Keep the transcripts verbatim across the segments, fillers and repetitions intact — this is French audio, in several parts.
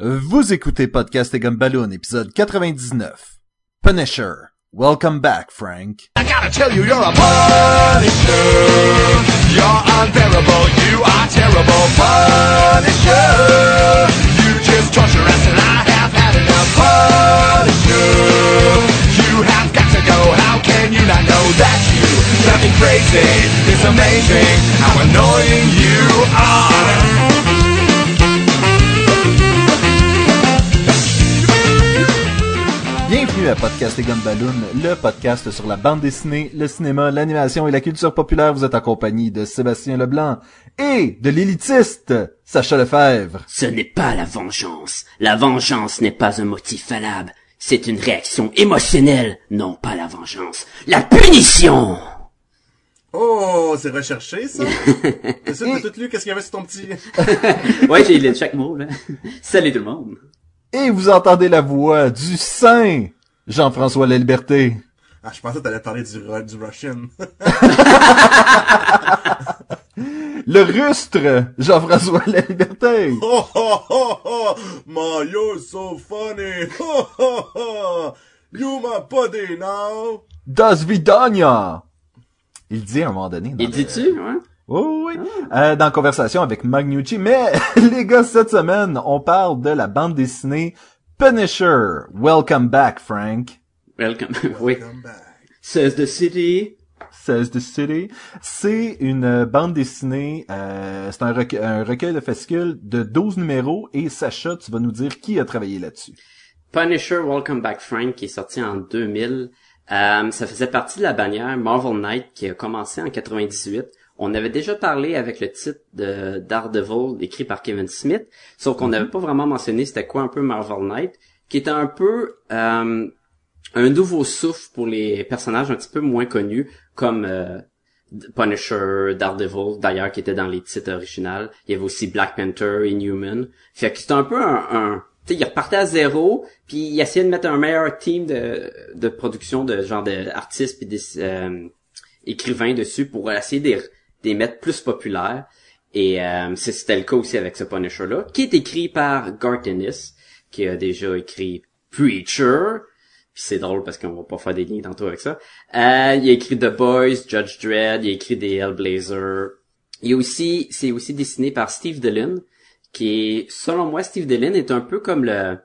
Vous écoutez Podcast et Gumballoon, épisode quatre-vingt-dix-neuf. Punisher. Welcome back, Frank. I gotta tell you, you're a Punisher. You're unbearable, you are terrible, Punisher. You just torture us and I have had enough, Punisher. You have got to go, how can you not know that you drive me crazy? It's amazing how annoying you are. Bienvenue à Podcast et Gumballoon, le podcast sur la bande dessinée, le cinéma, l'animation et la culture populaire. Vous êtes en compagnie de Sébastien Leblanc et de l'élitiste Sacha Lefèvre. Ce n'est pas la vengeance. La vengeance n'est pas un motif valable. C'est une réaction émotionnelle. Non, pas la vengeance. La punition! Oh, c'est recherché, ça? C'est sûr que t'as tout lu, qu'est-ce qu'il y avait sur ton petit... Ouais, j'ai lu chaque mot, là. Salut tout le monde. Et vous entendez la voix du saint Jean-François Laliberté. Ah, je pensais que t'allais parler du, du Russian. Le rustre Jean-François Laliberté. Oh, oh, oh, oh, man, you're so funny. Oh, oh, oh, you my buddy now. Das Vidania. Il dit à un moment donné. Dans Il le... dit-tu, ouais. Oh oui, euh, dans Conversation avec Magnucci. Mais les gars, cette semaine, on parle de la bande dessinée Punisher. Welcome back, Frank. Welcome, oui. Welcome back. Says the city. Says the city. C'est une bande dessinée, euh, c'est un, recueil, un recueil de fascicules de douze numéros. Et Sacha, tu vas nous dire qui a travaillé là-dessus. Punisher, Welcome Back, Frank, qui est sorti en deux mille. Euh, ça faisait partie de la bannière Marvel Knight qui a commencé en quatre-vingt-dix-huit. On avait déjà parlé avec le titre de Daredevil écrit par Kevin Smith, sauf qu'on n'avait pas vraiment mentionné c'était quoi un peu Marvel Knight, qui était un peu euh, un nouveau souffle pour les personnages un petit peu moins connus, comme euh, Punisher, Daredevil, d'ailleurs, qui était dans les titres originaux. Il y avait aussi Black Panther, Inhuman. Fait que c'était un peu un... un tu sais, il repartait à zéro, puis il essayait de mettre un meilleur team de, de production, de genre d'artistes puis des euh, écrivains dessus pour essayer de... des mettre plus populaires, et euh, c'était le cas aussi avec ce Punisher-là, qui est écrit par Garth Ennis, qui a déjà écrit Preacher, puis c'est drôle parce qu'on va pas faire des liens tantôt avec ça. Euh, il a écrit The Boys, Judge Dredd, il a écrit The Hellblazer. Il a aussi, c'est aussi dessiné par Steve Dillon, qui est, selon moi, Steve Dillon est un peu comme le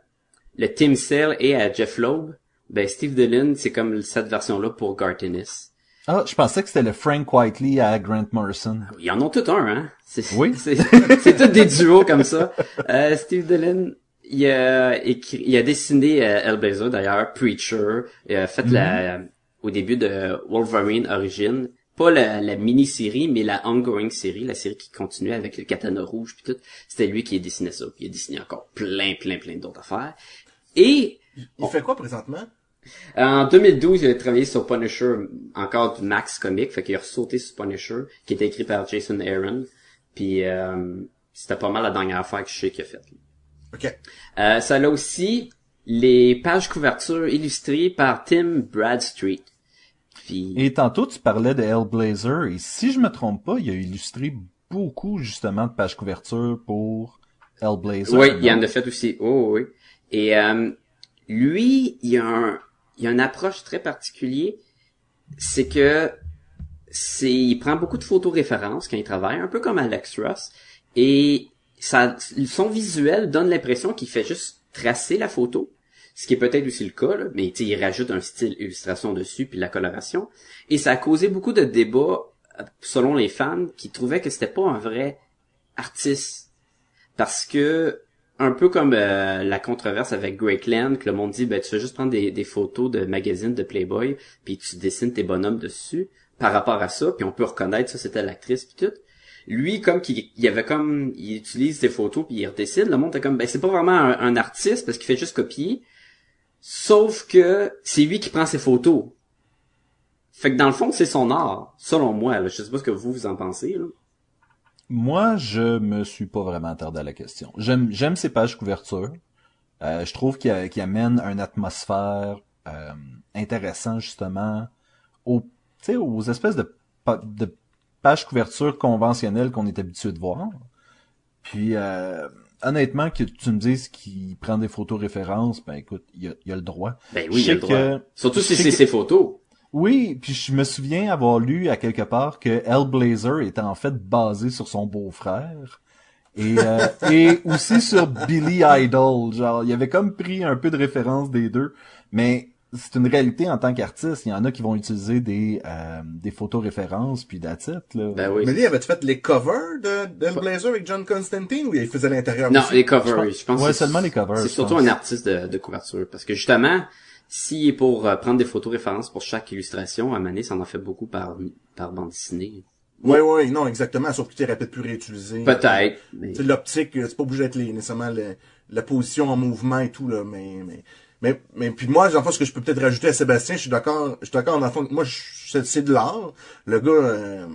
le Tim Sale et à Jeff Loeb. Ben Steve Dillon, c'est comme cette version-là pour Garth Ennis. Ah, je pensais que c'était le Frank Quitely à Grant Morrison. Ils en ont tout un, hein? C'est, oui. C'est, c'est tous des duos comme ça. Euh, Steve Dillon, il a écrit, il a dessiné euh, Hellblazer d'ailleurs, Preacher, il a fait mm-hmm. la, euh, au début de Wolverine Origins, pas la, la mini-série, mais la ongoing série, la série qui continuait avec le katana rouge puis tout. C'était lui qui a dessiné ça, puis il a dessiné encore plein, plein, plein d'autres affaires. Et... Il on... fait quoi présentement? En deux mille douze, il a travaillé sur Punisher, encore du Max Comic, fait qu'il a ressauté sur Punisher, qui était écrit par Jason Aaron, puis euh, c'était pas mal la dernière affaire que je sais qu'il a faite. Ok. Euh, ça a aussi les pages couverture illustrées par Tim Bradstreet. Puis... Et tantôt, tu parlais de Hellblazer, et si je me trompe pas, il a illustré beaucoup, justement, de pages couverture pour Hellblazer. Oui, il en a fait aussi. Oh, oui. Et euh, lui, il a un... Il y a une approche très particulière, c'est que c'est il prend beaucoup de photos références quand il travaille, un peu comme Alex Ross, et ça, son visuel donne l'impression qu'il fait juste tracer la photo, ce qui est peut-être aussi le cas, là, mais il rajoute un style illustration dessus, puis la coloration, et ça a causé beaucoup de débats selon les fans qui trouvaient que c'était pas un vrai artiste, parce que un peu comme euh, la controverse avec Greg Land, que le monde dit ben tu fais juste prendre des, des photos de magazines de Playboy puis tu dessines tes bonhommes dessus par rapport à ça, puis on peut reconnaître ça c'était l'actrice puis tout. Lui comme qu'il il avait comme il utilise des photos puis il redessine, le monde est comme ben c'est pas vraiment un, un artiste parce qu'il fait juste copier. Sauf que c'est lui qui prend ses photos. Fait que dans le fond, c'est son art, selon moi, là. Je sais pas ce que vous vous en pensez là. Moi, je me suis pas vraiment attardé à la question. J'aime, j'aime ces pages couverture. Euh, je trouve qu'il, qu'il amène une atmosphère euh, intéressante justement aux, tu sais, aux espèces de, de pages couverture conventionnelles qu'on est habitué de voir. Puis, euh, honnêtement, que tu me dises qu'il prend des photos références, ben écoute, il a, il a le droit. Ben oui, il a le droit. Que, surtout si c'est que... ses photos. Oui, puis je me souviens avoir lu à quelque part que Hellblazer était en fait basé sur son beau-frère. Et, euh, et aussi sur Billy Idol. Genre, il avait comme pris un peu de référence des deux. Mais c'est une réalité en tant qu'artiste. Il y en a qui vont utiliser des, euh, des photos références puis that's it, là. Ben oui. Mais lui, avait-tu fait les covers de, de Hellblazer avec John Constantine ou il faisait l'intérieur? Non, aussi? Les covers, je pense. Je pense ouais, seulement les covers. C'est surtout un artiste de, de couverture. Parce que justement, si pour euh, prendre des photos références pour chaque illustration, à Mané, ça en a fait beaucoup par, par bande dessinée. Oui, oui, ouais, non, exactement, sauf que tu répètes plus réutiliser. Peut-être. Mais... l'optique, c'est pas obligé d'être les, nécessairement le, la position en mouvement et tout, là, mais, mais, mais, mais puis moi, genre, ce que je peux peut-être rajouter à Sébastien, je suis d'accord, je suis d'accord, dans le fond, moi, je, c'est de l'art. Le gars, euh,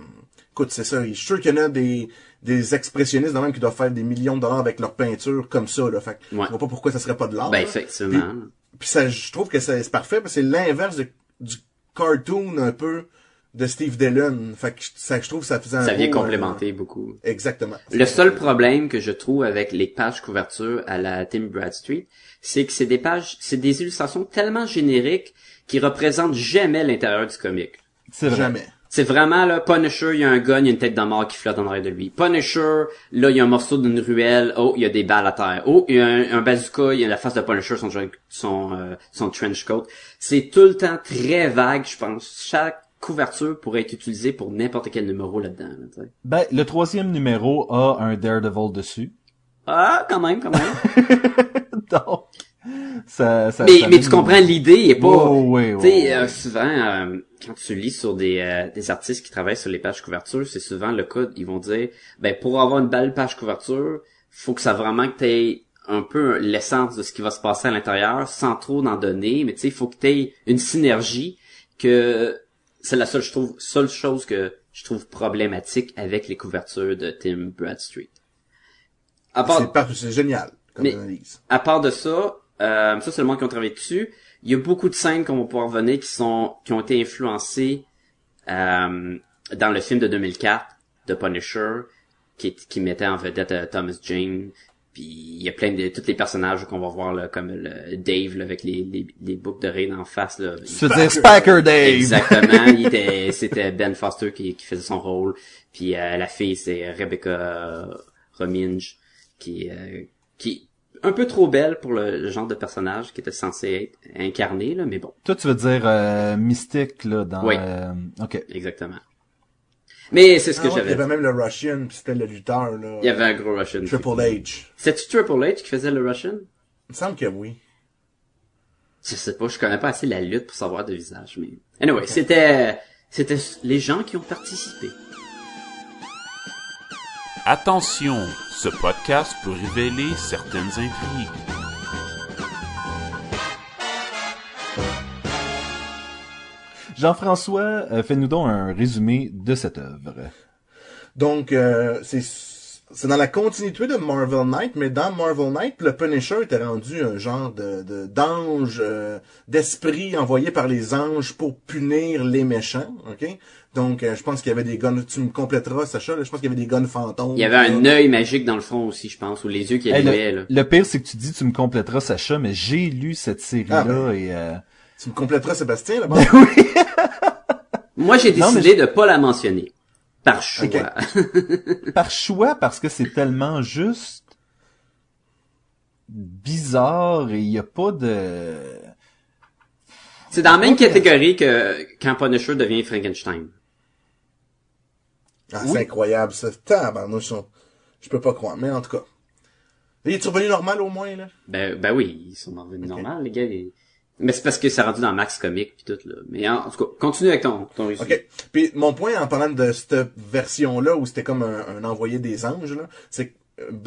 écoute, c'est ça, je suis sûr qu'il y en a des, des expressionnistes, même, qui doivent faire des millions de dollars avec leur peinture, comme ça, là, fait que, ouais. Je vois pas pourquoi ça serait pas de l'art. Ben, effectivement. Puis, puis ça, je trouve que ça, c'est parfait, parce que c'est l'inverse de, du cartoon, un peu, de Steve Dillon. Fait que ça, je trouve que ça faisait un Ça vient beau, complémenter euh, beaucoup. Exactement. Le seul problème que je trouve avec les pages couverture à la Tim Bradstreet, c'est que c'est des pages, c'est des illustrations tellement génériques qui représentent jamais l'intérieur du comic. C'est vrai. Jamais. C'est vraiment, là, Punisher, il y a un gun, il y a une tête de mort qui flotte en arrière de lui. Punisher, là, il y a un morceau d'une ruelle, oh, il y a des balles à terre. Oh, il y a un, un bazooka, il y a la face de Punisher, son, son, euh, son trench coat. C'est tout le temps très vague, je pense. Chaque couverture pourrait être utilisée pour n'importe quel numéro là-dedans. Là, ben, le troisième numéro a un Daredevil dessus. Ah, quand même, quand même. Donc, ça... ça mais ça mais tu comprends l'idée, il est pas... Oh, oui, oui, tu sais, oui. euh, souvent, euh, quand tu lis sur des, euh, des artistes qui travaillent sur les pages couverture, c'est souvent le cas, ils vont dire, ben, pour avoir une belle page couverture, faut que ça vraiment que t'aies un peu l'essence de ce qui va se passer à l'intérieur, sans trop en donner, mais tu sais, il faut que t'aies une synergie que... C'est la seule, je trouve, seule chose que je trouve problématique avec les couvertures de Tim Bradstreet. À part... c'est, par... c'est génial, comme mais, analyse. À part de ça, euh, ça c'est le monde qui ont travaillé dessus, il y a beaucoup de scènes qu'on va pouvoir revenir qui sont, qui ont été influencées, euh, dans le film de deux mille quatre, de Punisher, qui, qui mettait en vedette euh, Thomas Jane, puis il y a plein de tous les personnages qu'on va voir là, comme le Dave là, avec les, les les boucles de rire en face là. Tu veux dire Spacker Dave. Exactement, il était c'était Ben Foster qui qui faisait son rôle, puis euh, la fille c'est Rebecca Romijn qui euh, qui un peu trop belle pour le genre de personnage qui était censé être incarné là, mais bon. Toi tu veux dire euh, mystique là dans oui. euh, OK. Exactement. Mais c'est ce que ah ouais, j'avais. Il y avait même le Russian, pis c'était le lutteur, là. Il y avait un gros Russian. Triple H. C'est-tu Triple H qui faisait le Russian? Il me semble que oui. Je sais pas, je connais pas assez la lutte pour savoir de visage, mais... Anyway, okay. c'était... C'était les gens qui ont participé. Attention, ce podcast peut révéler certaines intrigues. Jean-François, euh, fais-nous donc un résumé de cette œuvre. Donc, euh, c'est, c'est dans la continuité de Marvel Knight, mais dans Marvel Knight, le Punisher était rendu un genre de, de d'ange, euh, d'esprit envoyé par les anges pour punir les méchants, ok? Donc, euh, je pense qu'il y avait des guns... Tu me compléteras, Sacha, là, je pense qu'il y avait des guns fantômes. Il y avait un œil magique dans le front aussi, je pense, ou les yeux qui hey, étaient là. Le pire, c'est que tu dis « tu me compléteras, Sacha », mais j'ai lu cette série-là ah, ben. et... Euh... Tu me compléteras, Sébastien, là-bas? Ben oui. Moi, j'ai décidé non, je... de pas la mentionner. Par choix. Okay. Par choix, parce que c'est tellement juste bizarre et il y a pas de... C'est dans la même catégorie que quand Punisher devient Frankenstein. Ah, oui. C'est incroyable, ce tabarnouche. Je peux pas croire, mais en tout cas. Il est revenu normal, au moins, là? Ben, ben oui, ils sont revenus okay. normal, les gars. Les... Mais c'est parce que c'est rendu dans Max Comic pis tout, là. Mais en, en tout cas, continue avec ton, ton récit. OK. Puis mon point en parlant de cette version-là, où c'était comme un, un envoyé des anges, là, c'est que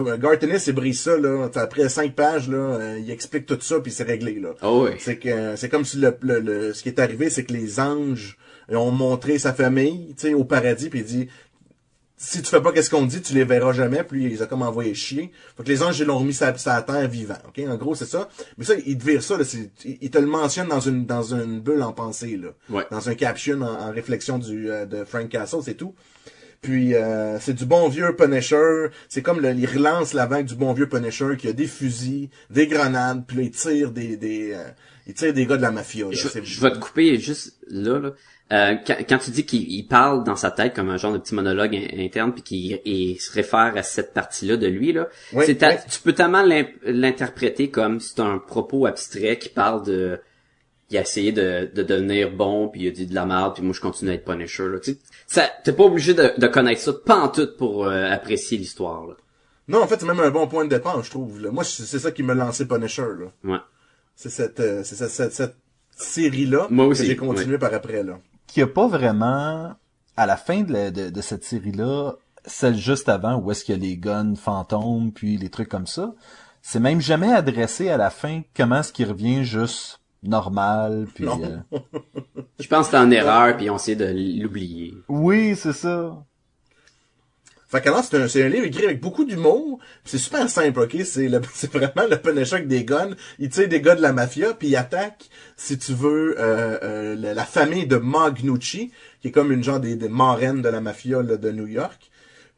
euh, Garth Ennis il brise ça, là. Après cinq pages, là, euh, il explique tout ça puis c'est réglé, là. Oh oui. C'est que, euh, c'est comme si le, le, le, ce qui est arrivé, c'est que les anges ont montré sa famille, tu sais, au paradis pis il dit, si tu fais pas qu'est-ce qu'on dit, tu les verras jamais, puis il les a comme envoyé chier. Fait que les anges, ils l'ont remis sa, sa terre vivant, ok? En gros, c'est ça. Mais ça, ils te virent ça, là, c'est, ils te le mentionnent dans une, dans une bulle en pensée, là. Ouais. Dans un caption en, en réflexion du, euh, de Frank Castle, c'est tout. Puis euh, c'est du bon vieux Punisher. C'est comme le, il relance l'avant du bon vieux Punisher qui a des fusils, des grenades, puis là il tire des, des euh, il tire des gars de la mafia. Là. Je, c'est... je vais te couper juste là. là. Euh, quand, quand tu dis qu'il il parle dans sa tête comme un genre de petit monologue in- interne, puis qu'il il se réfère à cette partie-là de lui, là, oui, c'est ta, oui. tu peux tellement l'in- l'interpréter comme c'est un propos abstrait qui parle de... Il a essayé de, de devenir bon, puis il a dit de la merde, puis moi je continue à être Punisher. Là. Tu sais, t'es pas obligé de, de connaître ça pantoute pour euh, apprécier l'histoire. Là. Non, en fait, c'est même un bon point de départ, je trouve. Là. Moi, c'est ça qui me lançait Punisher. Là. Ouais. C'est cette, euh, c'est cette, cette, cette série-là moi aussi, que j'ai continué ouais. par après. Là. Qui a pas vraiment, à la fin de, la, de, de cette série-là, celle juste avant, où est-ce qu'il y a les guns fantômes, puis les trucs comme ça, c'est même jamais adressé à la fin comment est-ce qu'il revient juste... normal, puis... Euh... Je pense que c'est en erreur, puis on essaie de l'oublier. Oui, c'est ça. Fait qu'alors, c'est un, c'est un livre écrit avec beaucoup d'humour, pis c'est super simple, ok? C'est, le, c'est vraiment le Punisher avec des guns, il tire des gars de la mafia, puis il attaque, si tu veux, euh, euh, la, la famille de Magnucci, qui est comme une genre des, des marraines de la mafia là, de New York.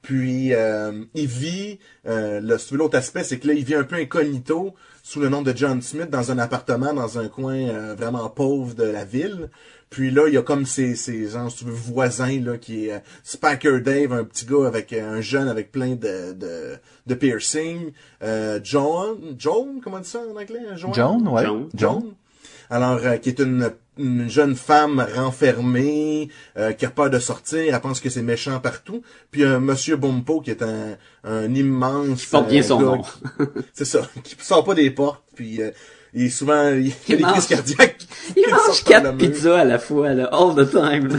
Puis, euh, il vit... Euh, là, l'autre aspect, c'est que là, il vit un peu incognito, sous le nom de John Smith, dans un appartement, dans un coin euh, vraiment pauvre de la ville. Puis là, il y a comme ces, ces gens, si tu veux, voisins, là, qui est euh, Spacker Dave, un petit gars avec euh, un jeune avec plein de de, de piercing. Euh, John, John, comment on dit ça en anglais? John, John ouais. John. John. Alors, euh, qui est une, une jeune femme renfermée, euh, qui a peur de sortir, elle pense que c'est méchant partout. Puis un euh, monsieur Bumpo, qui est un, un immense... Qui porte bien euh, son nom. C'est ça, qui sort pas des portes, puis euh, il est souvent... Il, il a des crises cardiaques. Il, il mange quatre pizzas à la fois, là, all the time.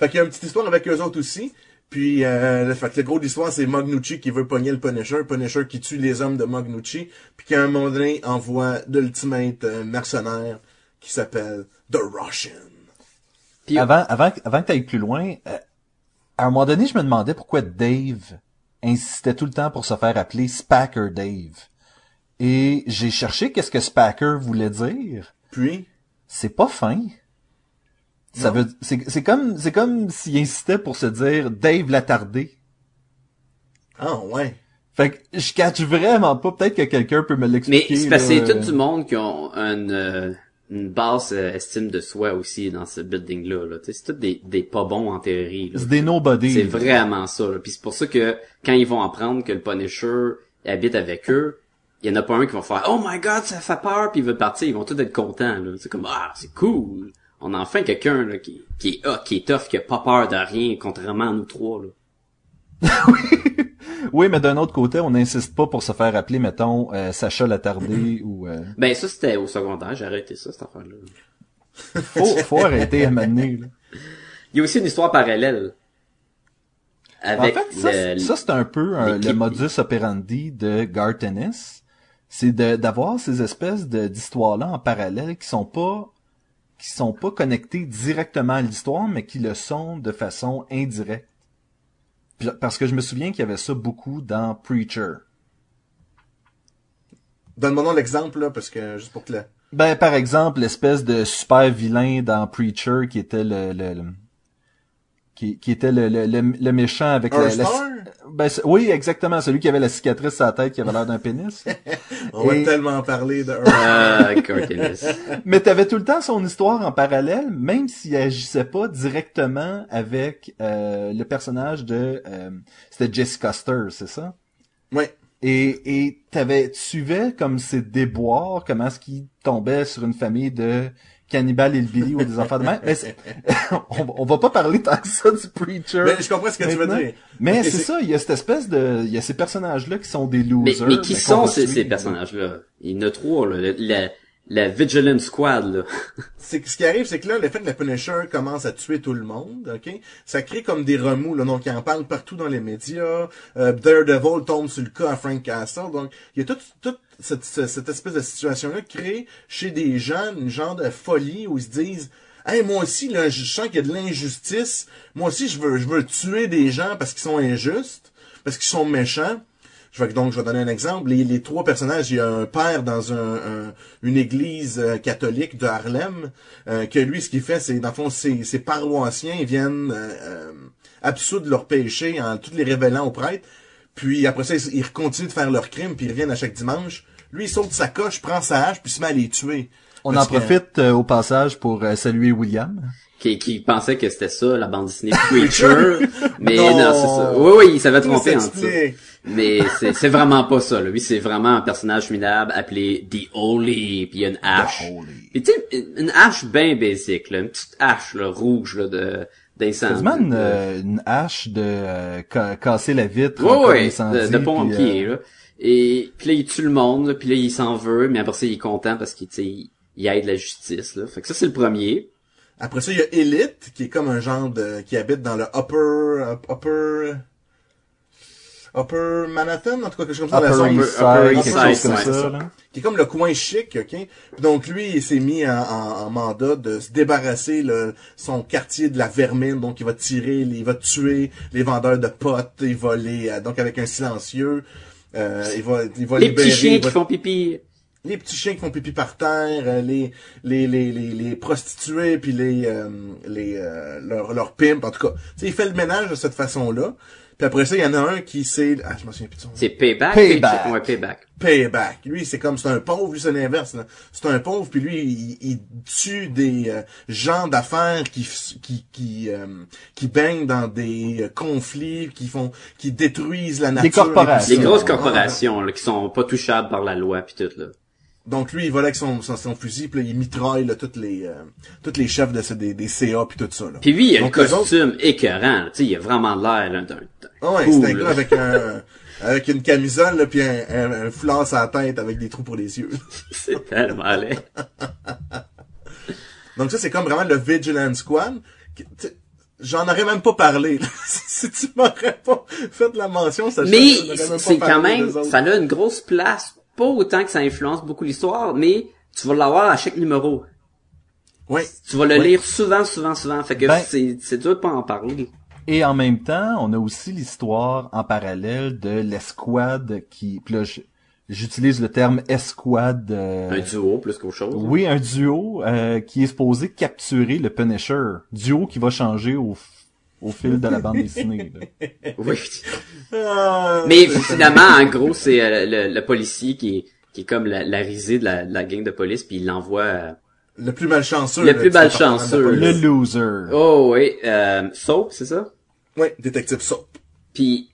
Fait qu'il y a une petite histoire avec eux autres aussi. Puis, euh, le, fait que le gros de l'histoire, c'est Magnucci qui veut pogner le Punisher, Punisher qui tue les hommes de Magnucci, puis qui, à un moment donné, envoie d'ultimate euh, mercenaire qui s'appelle The Russian. Puis, avant, avant, avant que t'ailles plus loin, euh, à un moment donné, je me demandais pourquoi Dave insistait tout le temps pour se faire appeler Spacker Dave. Et j'ai cherché qu'est-ce que Spacker voulait dire. Puis? C'est pas fin. Ça veut, c'est, c'est comme, c'est comme s'il insistait pour se dire Dave l'attardé. Ah, ouais. Fait que, je catch vraiment pas. Peut-être que quelqu'un peut me l'expliquer. Mais c'est parce que c'est tout du monde qui ont une, une basse estime de soi aussi dans ce building-là, là. T'sais, c'est tout des, des pas bons en théorie, là. C'est des nobody. C'est vraiment ça, là. Puis c'est pour ça que quand ils vont apprendre que le Punisher habite avec eux, il y en a pas un qui va faire, oh my god, ça fait peur, puis il veut partir. Ils vont tous être contents, là. C'est comme, ah, c'est cool. On a enfin quelqu'un là, qui, qui est hot, qui est tough, qui a pas peur de rien, contrairement à nous trois. Là. Oui, mais d'un autre côté, on n'insiste pas pour se faire appeler, mettons, euh, Sacha Lefèvre ou... Euh... Ben ça, c'était au secondaire, j'ai arrêté ça, cette affaire-là. Faut, faut arrêter à m'amener. Là. Il y a aussi une histoire parallèle. Avec en fait, ça, le, c'est, ça c'est un peu un, le modus operandi de Garth Ennis. C'est de, d'avoir ces espèces de, d'histoires-là en parallèle qui sont pas... qui sont pas connectés directement à l'histoire, mais qui le sont de façon indirecte. Parce que je me souviens qu'il y avait ça beaucoup dans Preacher. Donne-moi donc l'exemple, là, parce que, juste pour que le... Ben, par exemple, l'espèce de super vilain dans Preacher qui était le... le, le qui, qui était le, le, le, le méchant avec la... la ben, oui, exactement, celui qui avait la cicatrice sur la tête qui avait l'air d'un pénis. On et... va tellement parler de... Ah, mais t'avais tout le temps son histoire en parallèle, même s'il agissait pas directement avec euh, le personnage de... Euh, c'était Jesse Custer, c'est ça? Oui. Et, et t'avais, tu suivais comme ses déboires, comment est-ce qu'il tombait sur une famille de... Cannibal et le Billy ou des enfants de mer. Mais c'est... on, on va pas parler tant que ça du Preacher. Mais je comprends ce que maintenant. Tu veux dire. Mais okay, c'est, c'est ça, il y a cette espèce de, il y a ces personnages-là qui sont des losers. Mais, mais qui mais sont ces, ces personnages-là? Il y en a trois, là. La, la Vigilant Squad, là. C'est ce qui arrive, c'est que là, le fait que la Punisher commence à tuer tout le monde, ok? Ça crée comme des remous, là. Donc, il en parle partout dans les médias. Euh, Daredevil tombe sur le cas à Frank Castle. Donc, il y a tout, tout, Cette, cette espèce de situation-là crée chez des gens une genre de folie où ils se disent « Hey, moi aussi, là, je sens qu'il y a de l'injustice. Moi aussi, je veux je veux tuer des gens parce qu'ils sont injustes, parce qu'ils sont méchants. » Je vais, donc, je vais donner un exemple. Les, les trois personnages, il y a un père dans un, un, une église euh, catholique de Harlem, euh, que lui, ce qu'il fait, c'est, dans le fond, ses, ses paroissiens, ils viennent... Euh, euh, absoudre leurs péchés en tous les révélant aux prêtres. Puis après ça, ils, ils continuent de faire leurs crimes, puis ils reviennent à chaque dimanche. Lui, il saute sa coche, prend sa hache, puis se met à les tuer. On en profite euh, au passage pour euh, saluer William. Qui, qui pensait que c'était ça, la bande dessinée Preacher. Mais non, non c'est ça. Oui, oui, il s'avait trompé en ça. Mais c'est, c'est vraiment pas ça, là. Lui, c'est vraiment un personnage minable appelé The Holy, pis il y a une hache. Pis tu sais, une hache bien basique, là. Une petite hache, là, rouge, là, de, d'incendie. C'est une, euh, une hache de, euh, ca- casser la vitre. Oui, oui, de, de pompier, euh... là. Et pis là, il tue le monde, là, pis là, il s'en veut, mais après ça, il est content parce qu'il, tu sais, il, il aide la justice, là. Fait que ça, c'est le premier. Après ça, il y a Elite, qui est comme un genre de... qui habite dans le upper... upper... upper Manhattan, en tout cas, quelque chose comme upper ça. Upper East Side, quelque chose comme ça, ça, là. Qui est comme le coin chic, OK? Donc, lui, il s'est mis en, en, en mandat de se débarrasser le, son quartier de la vermine. Donc, il va tirer, il va tuer les vendeurs de potes, il va les... donc, avec un silencieux, euh, il va, il va les libérer... Les petits chiens va... qui font pipi... les petits chiens qui font pipi par terre, les les les les, les prostituées puis les euh, les euh, leur leur pimp, en tout cas. Tu sais, il fait le ménage de cette façon-là. Puis après ça, il y en a un qui c'est ah, je m'en souviens plus de son nom. C'est Payback, Payback. Payback. Ouais, Payback. Payback. Lui, c'est comme c'est un pauvre, lui c'est l'inverse là. C'est un pauvre puis lui il, il tue des euh, gens d'affaires qui qui qui euh, qui baignent dans des euh, conflits qui font qui détruisent la nature. Des corporations. Les grosses corporations là, qui sont pas touchables par la loi puis tout là. Donc lui, il volait avec son, son, son fusil, puis là, il mitraille là, toutes les euh, toutes les chefs de ce, des, des C A puis tout ça. Là. Puis lui, il a donc, le costume autres... écœurant, tu sais, il a vraiment de l'air là, d'un. d'un ouais, cool, c'est un gars avec un avec une camisole là, puis un, un, un foulard sur la tête avec des trous pour les yeux. C'est tellement laid. Donc ça, c'est comme vraiment le Vigilant Squad. T'sais, j'en aurais même pas parlé. Là. Si tu m'aurais pas fait de la mention, ça. Mais je, même c'est pas quand même, ça a une grosse place. Pas autant que ça influence beaucoup l'histoire, mais tu vas l'avoir à chaque numéro. Oui. Tu vas le oui. lire souvent, souvent, souvent. Fait que ben, c'est, c'est dur de pas en parler. Et en même temps, on a aussi l'histoire en parallèle de l'escouade qui... Puis là, j'utilise le terme escouade... Euh, un duo plus qu'autre chose. Hein. Oui, un duo euh, qui est supposé capturer le Punisher. Duo qui va changer au au fil de la bande dessinée. Là. Oui. Mais finalement, en gros, c'est euh, le, le policier qui est, qui est comme la, la risée de la, la gang de police, puis il l'envoie... Euh, le plus malchanceux. Le plus malchanceux. Le loser. Oh oui. Euh, Soap, c'est ça? Oui, détective Soap. Puis,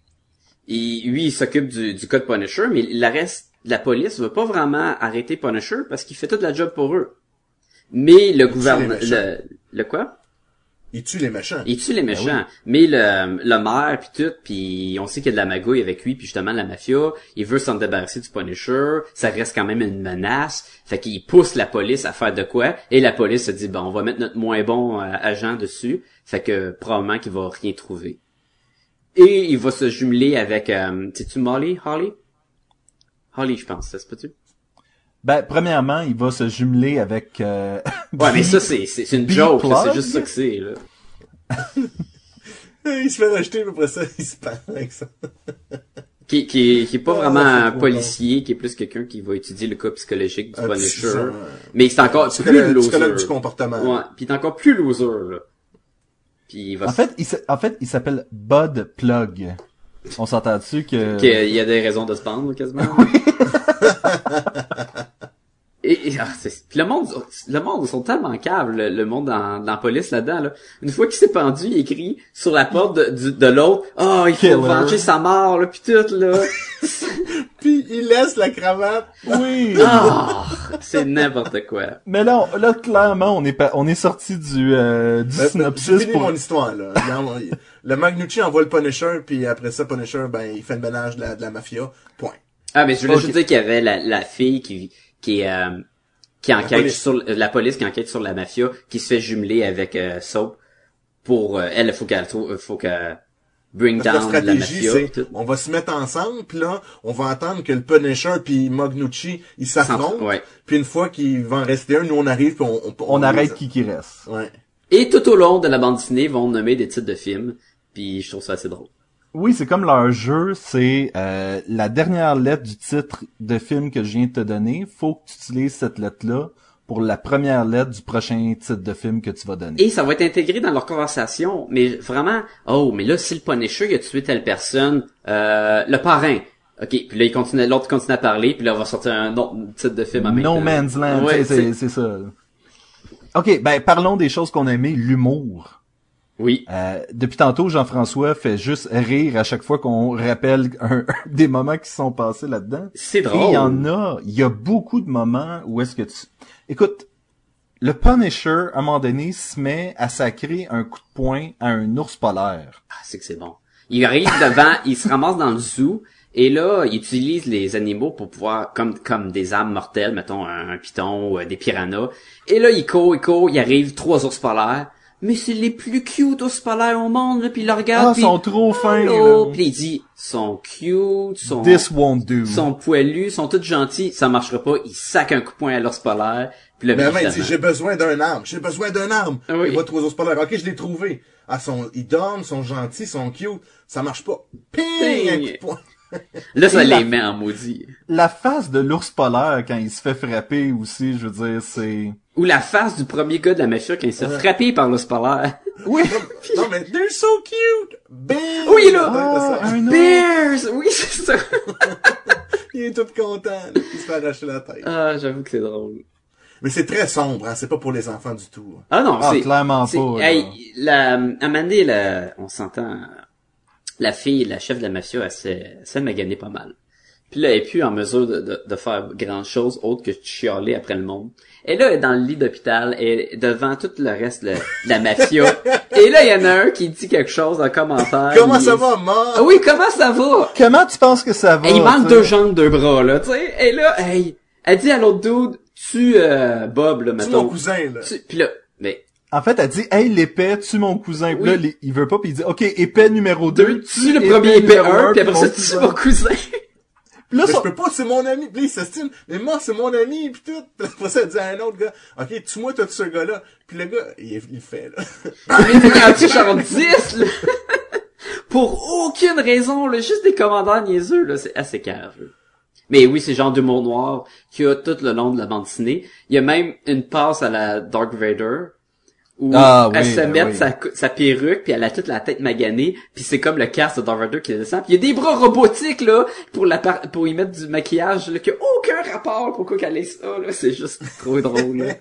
il, lui, il s'occupe du, du cas de Punisher, mais le reste de la police veut pas vraiment arrêter Punisher parce qu'il fait toute la job pour eux. Mais le gouvernement... Le, le quoi? Il tue les méchants. Il tue les méchants. Ben oui. Mais le, le maire, puis tout, puis on sait qu'il y a de la magouille avec lui, puis justement la mafia, il veut s'en débarrasser du Punisher, ça reste quand même une menace, fait qu'il pousse la police à faire de quoi, et la police se dit, bon, on va mettre notre moins bon euh, agent dessus, fait que probablement qu'il va rien trouver. Et il va se jumeler avec, euh, sais-tu Molly? Holly? Holly, je pense, ça se peut-tu? Ben, premièrement, il va se jumeler avec... Euh, ouais, B, mais ça, c'est, c'est, c'est une joke, là, c'est juste ça que c'est, là. Il se fait rejeter, mais après ça, il se parle avec ça. qui, qui, qui est pas vraiment ah, un policier, bon. Qui est plus quelqu'un qui va étudier le cas psychologique du ah, Punisher. Ça, ouais. Mais c'est encore plus le loser. Psychologue du comportement. Ouais, pis il est encore plus loser, là. Pis il va... En fait, il, en fait, il s'appelle Bud Plug. On s'entend dessus que... Qu'il y a des raisons de se pendre, quasiment. Et, et ah, c'est, pis le monde, le monde, ils sont tellement câbles, le, le monde dans, dans la police là-dedans, là. Une fois qu'il s'est pendu, il écrit sur la porte de, de, de l'autre, oh, il faut Killer. Venger sa mort, là, pis tout, là. Pis il laisse la cravate. Oui! Ah! C'est n'importe quoi. Mais là, on, là, clairement, on est pas, on est sorti du, euh, du ben, synopsis pour... mon histoire, là. Le Magnucci envoie le Punisher, pis après ça, Punisher, ben, il fait le ménage de la, de la mafia. Point. Ah, mais je voulais okay. juste dire qu'il y avait la, la fille qui... qui est euh, qui enquête sur la police qui enquête sur la mafia qui se fait jumeler avec euh, Soap pour euh, elle faut qu'elle trouve faut qu'elle bring down la, la mafia c'est, on va se mettre ensemble puis là on va attendre que le Punisher puis Magnucci ils s'affrontent puis une fois qu'il va en rester un nous on arrive puis on on, on, on arrête qui qui reste ouais. Et tout au long de la bande dessinée vont nommer des titres de films puis je trouve ça assez drôle. Oui, c'est comme leur jeu, c'est euh, la dernière lettre du titre de film que je viens de te donner, faut que tu utilises cette lettre-là pour la première lettre du prochain titre de film que tu vas donner. Et ça va être intégré dans leur conversation, mais vraiment, oh, mais là, si le Punisher il a tué telle personne, euh, le parrain, ok, puis là, il continue, l'autre continue à parler, puis là, on va sortir un autre titre de film à maintenant. No Man's Land, ouais, c'est, c'est, c'est ça. Ok, ben, parlons des choses qu'on a aimées, l'humour. Oui. Euh, depuis tantôt, Jean-François fait juste rire à chaque fois qu'on rappelle un, des moments qui sont passés là-dedans. C'est drôle. Et il y en a, il y a beaucoup de moments où est-ce que tu... Écoute, le Punisher, à un moment donné, se met à sacrer un coup de poing à un ours polaire. Ah, c'est que c'est bon. Il arrive devant, il se ramasse dans le zoo, et là, il utilise les animaux pour pouvoir, comme comme des armes mortelles, mettons un, un python, ou des piranhas. Et là, il court, il court, il arrive trois ours polaires. Mais c'est les plus cute ours polaires au monde, là, pis il le regarde, ah, pis... sont trop fins, là. Pis il dit, sont cute, sont... This won't do. Sont poilus, sont tous gentils, ça marchera pas, il sac un coup de poing à l'ours polaire, pis le... Mais ben, il dit, j'ai besoin d'un arbre, j'ai besoin d'un arbre. Oui. Il voit trois ours polaires, ok, je l'ai trouvé. Ah, sont, ils dorment, sont gentils, sont cute, ça marche pas. Ping! Ping! Un coup de poing. Là, ça la... les met en maudit. La face de l'ours polaire quand il se fait frapper aussi, je veux dire, c'est... Ou la face du premier gars de la mafia quand il se fait frapper par l'ours polaire. Oui. Non, mais they're so cute! Bears! Oui, là! Ah, ah, Bears! Oui, c'est ça. Il est tout content. Là, il se fait arracher la tête. Ah, j'avoue que c'est drôle. Mais c'est très sombre, hein. C'est pas pour les enfants du tout. Hein. Ah non, ah, c'est... clairement c'est... pas. Hey, la... Amanda, la... on s'entend... La fille, la chef de la mafia, elle s'est, elle s'est maganée pas mal. Puis là, elle n'est plus en mesure de, de, de faire grand-chose autre que de chialer après le monde. Et là, elle est dans le lit d'hôpital, elle est devant tout le reste de la mafia. Et là, il y en a un qui dit quelque chose en commentaire. Comment ça est... va, mort? Oui, comment ça va? Comment tu penses que ça va? Et il manque deux jambes, deux bras, là, tu sais. Et là, hey, elle dit à l'autre dude, tu euh, Bob, là, mettons. Tu mon cousin, là. Tu... Puis là, mais... En fait, elle dit « Hey, l'épais, tue mon cousin. » Puis là, les, il veut pas, puis il dit « Ok, épais numéro deux, tue le premier épais un, puis après ça, tue mon cousin. » Là, ça... Je peux pas, c'est mon ami. Puis là, il s'estime. Mais moi, c'est mon ami, puis tout. Puis après ça, elle dit à un autre gars, « Ok, tue-moi, t'as tué ce gars-là. » Puis le gars, il, il fait, là. Il est rendu genre dix, là. Pour aucune raison, là. Juste des commandants niaiseux, là. C'est assez cave, là. Mais oui, c'est genre d'humour noir qu'il y a tout le long de la bande dessinée. Il y a même une passe à la Dark Vader. Où ah, elle oui, se met oui. sa, sa perruque, puis elle a toute la tête maganée, puis c'est comme le casque de Dark Vader qui descend. Puis il y a des bras robotiques, là, pour la par... pour y mettre du maquillage, là, qui a aucun rapport pour quoi qu'elle ait ça, là. C'est juste trop drôle, là.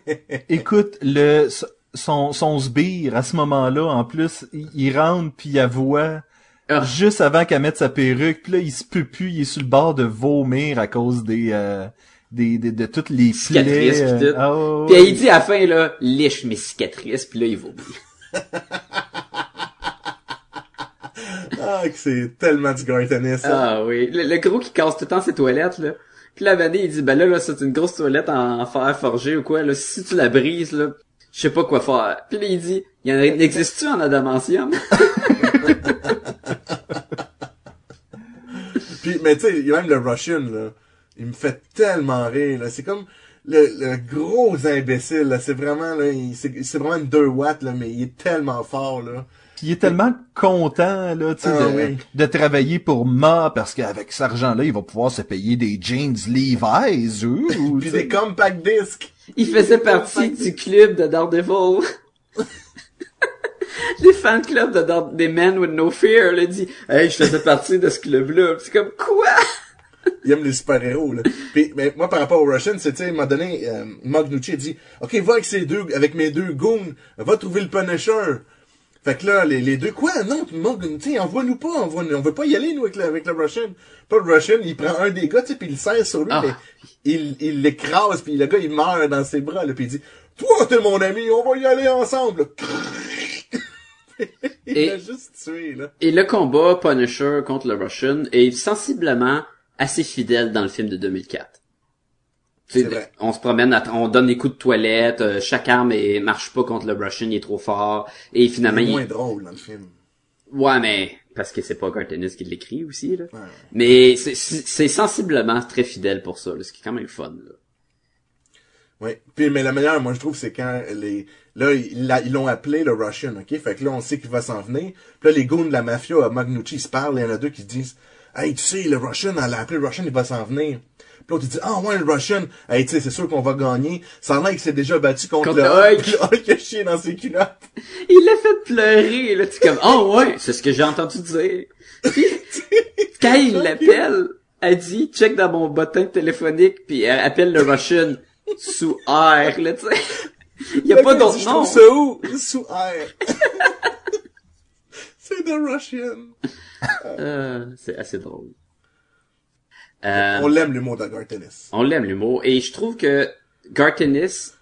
Écoute, le son son sbire, à ce moment-là, en plus, il, il rentre, puis il la voit ah. juste avant qu'elle mette sa perruque, puis là, il se peut plus, il est sur le bord de vomir à cause des... Euh... Des, des, de toutes les cicatrices filets. Pis, tout. Oh, pis oui. Il dit à la fin, là, liche mes cicatrices, pis là, il vomit. Ah, que c'est tellement du Garth Ennis, ça. Ah oui. Le, le gros qui casse tout le temps ses toilettes, là. Pis la vanille, il dit, ben là, là, c'est une grosse toilette en fer forgé ou quoi, là. Si tu la brises, là, je sais pas quoi faire. Pis là, il dit, il y en a, existe-tu en adamantium? Pis, mais tu sais, il y a même le Russian, là. Il me fait tellement rire, là. C'est comme le, le gros imbécile, là. C'est vraiment, là, il, c'est, c'est vraiment une deux watts, là, mais il est tellement fort, là. Puis il est tellement content, là, tu sais, ah, de, oui. de travailler pour Ma, parce qu'avec cet argent-là, il va pouvoir se payer des jeans Levi's, ou... Puis des compact discs. Il faisait partie du club de Daredevil. Les fan clubs de Daredevil, des Men With No Fear, là, dit « Hey, je faisais partie de ce club-là. » C'est comme « Quoi? » Il aime les super-héros, là. Puis, mais moi, par rapport au Russian, c'est, tu sais, à un moment donné, euh, Magnucci dit, « Ok, va avec ces deux, avec mes deux goons, va trouver le Punisher. » Fait que là, les, les deux, « Quoi? Non, Magnucci, envoie-nous pas, envoie, on veut pas y aller, nous, avec le, avec le Russian. » Pas le Russian, il prend un des gars, tu sais, puis il le serre sur lui, ah. mais il, il l'écrase, puis le gars, il meurt dans ses bras, là, puis il dit, « Toi, t'es mon ami, on va y aller ensemble. » Il et, l'a juste tué, là. Et le combat Punisher contre le Russian est sensiblement... assez fidèle dans le film de deux mille quatre. C'est vrai. On se promène, à, on donne des coups de toilette, euh, chaque arme et marche pas contre le Russian, il est trop fort, et finalement... C'est moins il... drôle dans le film. Ouais, mais... Parce que c'est pas Garth Ennis qui l'écrit aussi, là. Ouais. Mais c'est, c'est sensiblement très fidèle pour ça, là, ce qui est quand même fun, là. Oui, puis mais la meilleure, moi je trouve, c'est quand les là ils, là, ils l'ont appelé le Russian, ok, fait que là on sait qu'il va s'en venir. Puis là les goons de la mafia, Magnucci, ils se parlent, il y en a deux qui disent, hey, tu sais, le Russian, elle a appelé le Russian, il va s'en venir. Puis l'autre, il dit, ah, ouais, le Russian, hey, tu sais, c'est sûr qu'on va gagner. Ça en a qu'il s'est déjà battu contre, contre le Hulk. Le Hulk a chié dans ses culottes. Il l'a fait pleurer, là. Tu comme, oh, ouais, c'est ce que j'ai entendu dire. Puis, quand il l'appelle, elle dit, check dans mon bottin téléphonique, puis elle appelle le Russian sous air, là, tu sais. Il n'y a le pas d'autre nom. Je trouve ça où? Sous air. C'est The Russian. Euh, c'est assez drôle. Euh, on l'aime l'humour de Garth Ennis. On l'aime l'humour. Et je trouve que Garth Ennis,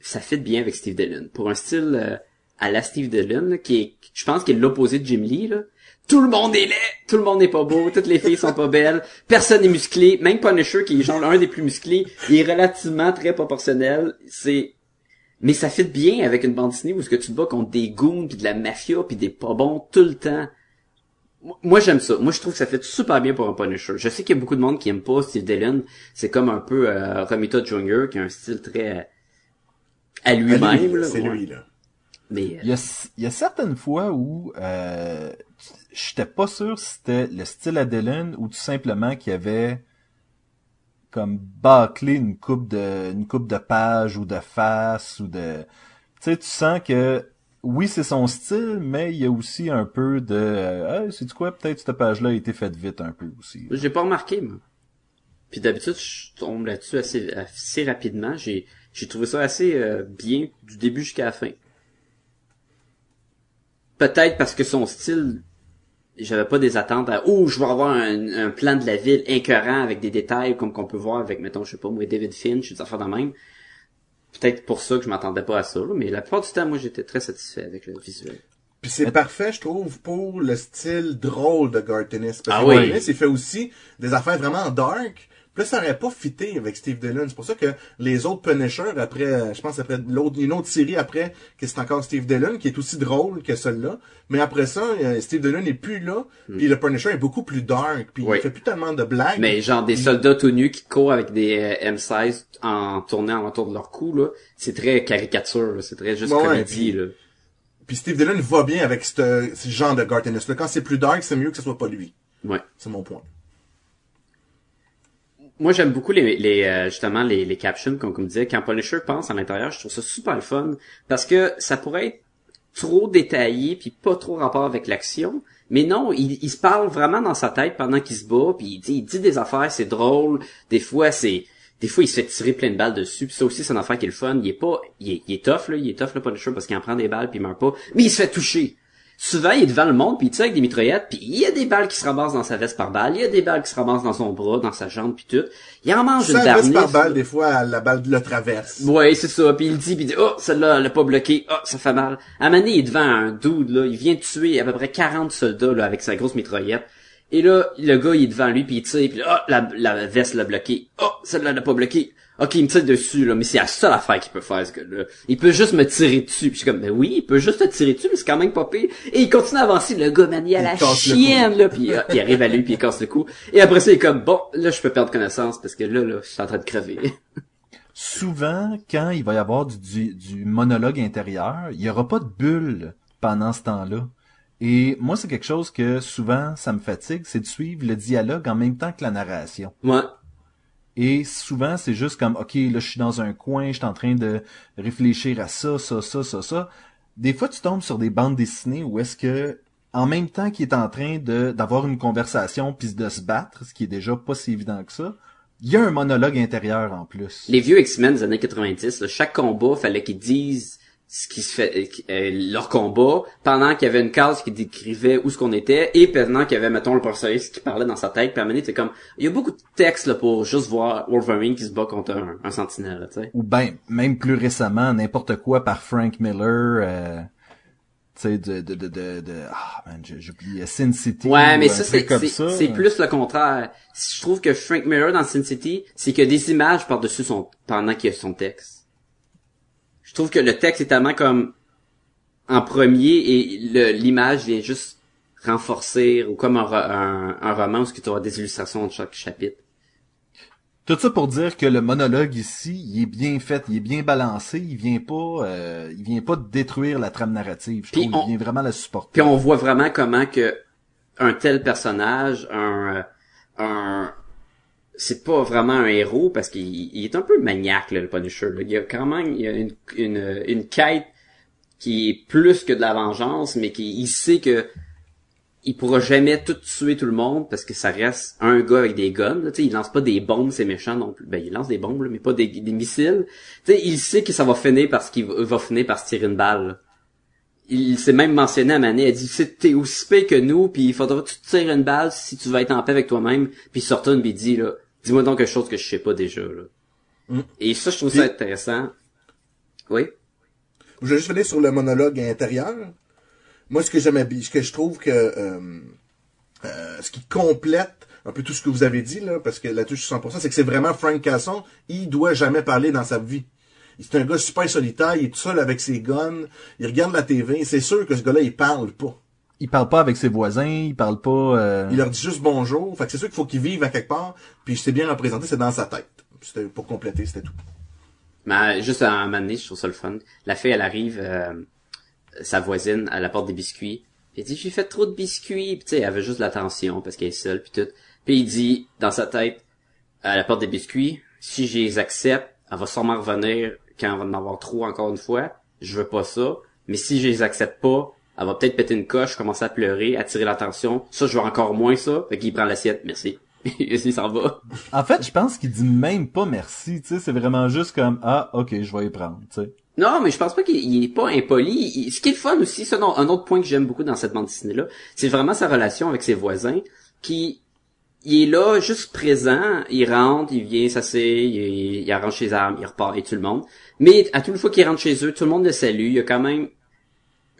ça fit bien avec Steve Dillon. Pour un style euh, à la Steve Dillon, qui est, je pense qu'il est l'opposé de Jim Lee, là. Tout le monde est laid, tout le monde n'est pas beau, toutes les filles sont pas belles, personne n'est musclé, même Punisher, qui est genre un des plus musclés, il est relativement très proportionnel. C'est... Mais ça fit bien avec une bande dessinée où ce que tu te bats contre des goons pis de la mafia pis des pas bons tout le temps. Moi, j'aime ça. Moi, je trouve que ça fait super bien pour un Punisher. Je sais qu'il y a beaucoup de monde qui aime pas Steve Dillon. C'est comme un peu euh, Romita Junior qui a un style très à lui-même. Lui, c'est ouais. lui, là. Mais, euh... il, y a, il y a certaines fois où euh, j'étais pas sûr si c'était le style à Dillon ou tout simplement qu'il y avait comme bâcler une coupe de une coupe de pages ou de faces ou de... Tu sais, tu sens que... Oui, c'est son style, mais il y a aussi un peu de... Euh, hey, c'est-tu quoi? Peut-être cette page-là a été faite vite un peu aussi. Là. J'ai pas remarqué, moi. Puis d'habitude, je tombe là-dessus assez, assez rapidement. J'ai, j'ai trouvé ça assez euh, bien du début jusqu'à la fin. Peut-être parce que son style... J'avais pas des attentes à « Oh, je vais avoir un, un plan de la ville incohérent avec des détails comme qu'on peut voir avec, mettons, je sais pas, moi, David Finch, des affaires de même. » Peut-être pour ça que je m'attendais pas à ça, là, mais la plupart du temps, moi, j'étais très satisfait avec le visuel. Puis c'est mais... parfait, je trouve, pour le style drôle de Garth Ennis. Parce ah que oui. Garth Ennis, il fait aussi des affaires vraiment dark. Puis là, ça aurait pas fité avec Steve Dillon. C'est pour ça que les autres Punisher, après, je pense, après l'autre, une autre série après, que c'est encore Steve Dillon, qui est aussi drôle que celle-là. Mais après ça, Steve Dillon n'est plus là, mm. puis le Punisher est beaucoup plus dark, puis oui. il fait plus tellement de blagues. Mais genre des puis... soldats tout nus qui courent avec des M seize en tournant autour de leur cou, là, c'est très caricature, là. C'est très juste ouais, comédie, puis... là. Puis Steve Dillon va bien avec ce genre de Garth Ennis. Quand c'est plus dark, c'est mieux que ce soit pas lui. Ouais. C'est mon point. Moi, j'aime beaucoup les, les justement les, les captions, comme on disait. Quand Punisher pense à l'intérieur, je trouve ça super le fun parce que ça pourrait être trop détaillé puis pas trop rapport avec l'action. Mais non, il, il se parle vraiment dans sa tête pendant qu'il se bat. Puis il dit, il dit des affaires, c'est drôle. Des fois, c'est, des fois, il se fait tirer plein de balles dessus. Puis ça aussi, c'est une affaire qui est le fun. Il est pas, il est, il est tough là, il est tough le Punisher parce qu'il en prend des balles puis il meurt pas. Mais il se fait toucher. Souvent, il est devant le monde, puis il tire avec des mitraillettes, puis il y a des balles qui se ramassent dans sa veste par balle, il y a des balles qui se ramassent dans son bras, dans sa jambe, puis tout. Il en mange une dernière. Sa veste par balle, des fois, la balle le traverse. Ouais, c'est ça. Puis il dit, puis il dit, oh, celle-là, elle l'a pas bloqué, oh, ça fait mal. À un moment donné, il est devant un dude, là, il vient de tuer à peu près quarante soldats, là, avec sa grosse mitraillette. Et là, le gars, il est devant lui, puis il tire, puis oh, la, la veste l'a bloqué, oh, celle-là, elle l'a pas bloqué. Ok, il me tire dessus, là, mais c'est la seule affaire qu'il peut faire, ce gars-là. Il peut juste me tirer dessus. Puis je suis comme, ben oui, il peut juste te tirer dessus, mais c'est quand même pas pire. Et il continue à avancer, le gars, man, il a la chienne, là, puis hop, il arrive à lui, puis il casse le cou. Et après ça, il est comme, bon, là, je peux perdre connaissance, parce que là, là, je suis en train de crever. Souvent, quand il va y avoir du, du, du monologue intérieur, il y aura pas de bulle pendant ce temps-là. Et moi, c'est quelque chose que, souvent, ça me fatigue, c'est de suivre le dialogue en même temps que la narration. Ouais. Et souvent, c'est juste comme, OK, là, je suis dans un coin, je suis en train de réfléchir à ça, ça, ça, ça, ça. Des fois, tu tombes sur des bandes dessinées où est-ce que, en même temps qu'il est en train de d'avoir une conversation puis de se battre, ce qui est déjà pas si évident que ça, il y a un monologue intérieur en plus. Les vieux X-Men des années quatre-vingt-dix, là, chaque combat, fallait qu'ils disent ce qui se fait euh, leur combat, pendant qu'il y avait une case qui décrivait où ce qu'on était, et pendant qu'il y avait, mettons, le professeur qui parlait dans sa tête, puis à un moment donné, t'es comme, il y a beaucoup de textes là, pour juste voir Wolverine qui se bat contre un, un sentinelle, tu sais. Ou ben, même plus récemment, n'importe quoi par Frank Miller, euh, tu sais, de, de, de, de, de, ah, oh, man, j'oublie, Sin City. Ouais, mais ça, c'est, c'est, ça, c'est hein. plus le contraire. Je trouve que Frank Miller dans Sin City, c'est qu'il y a des images par-dessus son, pendant qu'il y a son texte. Je trouve que le texte est tellement comme en premier et le, l'image vient juste renforcer ou comme un, un, un roman où tu auras des illustrations de chaque chapitre. Tout ça pour dire que le monologue ici, il est bien fait, il est bien balancé, il vient pas, euh, il vient pas détruire la trame narrative. Je trouve, on, il vient vraiment la supporter. Puis on voit vraiment comment que un tel personnage, un, un c'est pas vraiment un héros parce qu'il il est un peu maniaque, là, le Punisher. Là. Il y a quand même il y a une, une, une quête qui est plus que de la vengeance, mais qui il sait que il pourra jamais tout tuer tout le monde parce que ça reste un gars avec des guns. Là. Il lance pas des bombes, c'est méchant non plus. Ben il lance des bombes, là, mais pas des, des missiles. T'sais, il sait que ça va finir parce qu'il va finir par se tirer une balle. Là. Il s'est même mentionné à Manet, elle dit « T'es aussi pire que nous, puis il faudra que tu te tires une balle si tu veux être en paix avec toi-même. » Puis il se retourne pis il dit là, « Dis-moi donc quelque chose que je sais pas déjà. » mm. Et ça, je trouve pis... ça intéressant. Oui? Je vais juste aller sur le monologue intérieur. Moi, ce que j'aime, ce que je trouve que euh, euh, ce qui complète un peu tout ce que vous avez dit, là, parce que là-dessus je suis cent pour cent, c'est que c'est vraiment Frank Casson, il doit jamais parler dans sa vie. C'est un gars super solitaire, il est tout seul avec ses guns, il regarde la T V, c'est sûr que ce gars-là, il parle pas. Il parle pas avec ses voisins, il parle pas... Euh... Il leur dit juste bonjour, fait que c'est sûr qu'il faut qu'il vive à quelque part, puis c'est bien représenté, c'est dans sa tête. C'était pour compléter, c'était tout. Mais juste à un moment donné, je trouve ça le fun, la fille, elle arrive, euh, sa voisine, elle apporte des biscuits, puis elle dit « J'ai fait trop de biscuits », puis tu sais, elle avait juste l'attention parce qu'elle est seule, puis tout. Puis il dit, dans sa tête, elle apporte des biscuits, si je les accepte, elle va sûrement revenir... quand on va en avoir trop encore une fois, je veux pas ça, mais si je les accepte pas, elle va peut-être péter une coche, commencer à pleurer, attirer l'attention, ça je veux encore moins ça, fait qu'il prend l'assiette, merci, et il s'en va. En fait, je pense qu'il dit même pas merci, tu sais, c'est vraiment juste comme, ah, ok, je vais y prendre, tu sais. Non, mais je pense pas qu'il est pas impoli, il, ce qui est fun aussi, ça, non, un autre point que j'aime beaucoup dans cette bande dessinée-là, c'est vraiment sa relation avec ses voisins, qui... il est là, juste présent, il rentre, il vient s'asseoir, il, il arrange ses armes, il repart, et tout le monde. Mais à toute fois qu'il rentre chez eux, tout le monde le salue, il y a quand même...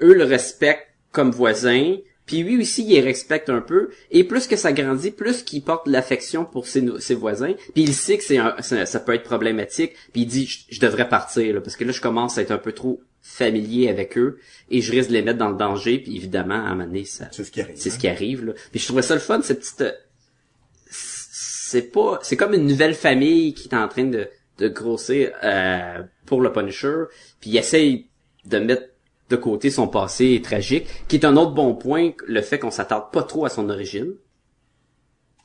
eux le respectent comme voisin, puis lui aussi, il les respecte un peu, et plus que ça grandit, plus qu'il porte l'affection pour ses, ses voisins, puis il sait que c'est un, ça, ça peut être problématique, puis il dit, je, je devrais partir, là, parce que là, je commence à être un peu trop familier avec eux, et je risque de les mettre dans le danger, puis évidemment, à un moment donné, ça, c'est ce qui arrive. C'est hein. ce qui arrive là. Puis je trouvais ça le fun, cette petite... c'est pas, c'est comme une nouvelle famille qui est en train de, de grossir, euh, pour le Punisher. Puis il essaye de mettre de côté son passé tragique, qui est un autre bon point, le fait qu'on s'attarde pas trop à son origine.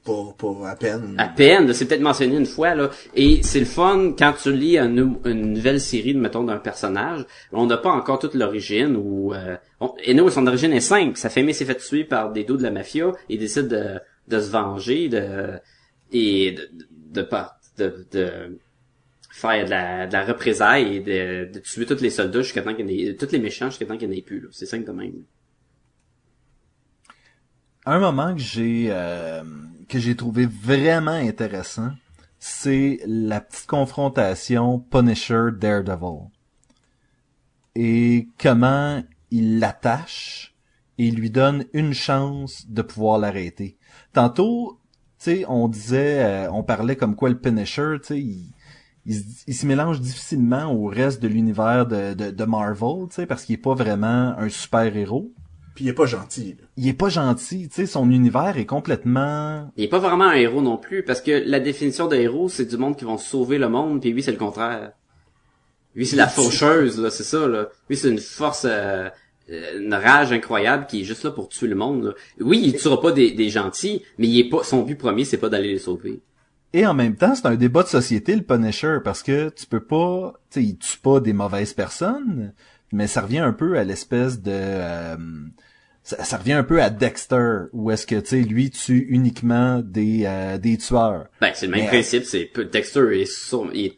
Pas, pas, à peine. À peine, là, c'est peut-être mentionné une fois, là. Et c'est le fun, quand tu lis un, une nouvelle série, mettons, d'un personnage, on n'a pas encore toute l'origine, ou, euh, on, et nous, son origine est simple. Sa famille s'est fait tuer par des dos de la mafia, et décide de, de se venger, de, et de de, de, de faire de la, de la représaille et de, de tuer tous les soldats jusqu'à temps qu'il y en ait, tous les méchants jusqu'à temps qu'il n'y en ait plus. Là. C'est simple de même. Un moment que j'ai euh, que j'ai trouvé vraiment intéressant, c'est la petite confrontation Punisher-Daredevil. Et comment il l'attache et lui donne une chance de pouvoir l'arrêter. Tantôt, tu sais, on disait, euh, on parlait comme quoi le Punisher, tu sais, il, il, il se mélange difficilement au reste de l'univers de, de, de Marvel, tu sais, parce qu'il est pas vraiment un super-héros. Puis il est pas gentil. Là. Il est pas gentil, tu sais, son univers est complètement... Il est pas vraiment un héros non plus, parce que la définition de héros, c'est du monde qui vont sauver le monde, puis lui, c'est le contraire. Lui, c'est la faucheuse, là, c'est ça, là. Lui, c'est une force... Euh... une rage incroyable qui est juste là pour tuer le monde. Là. Oui, il tuera pas des, des gentils, mais il est pas, son but premier, c'est pas d'aller les sauver. Et en même temps, c'est un débat de société, le Punisher, parce que tu peux pas... tu sais, il tue pas des mauvaises personnes, mais ça revient un peu à l'espèce de... Euh, ça, ça revient un peu à Dexter, où est-ce que, tu sais, lui tue uniquement des euh, des tueurs. Ben, c'est le même mais principe, à... c'est... Dexter est... Sur, il est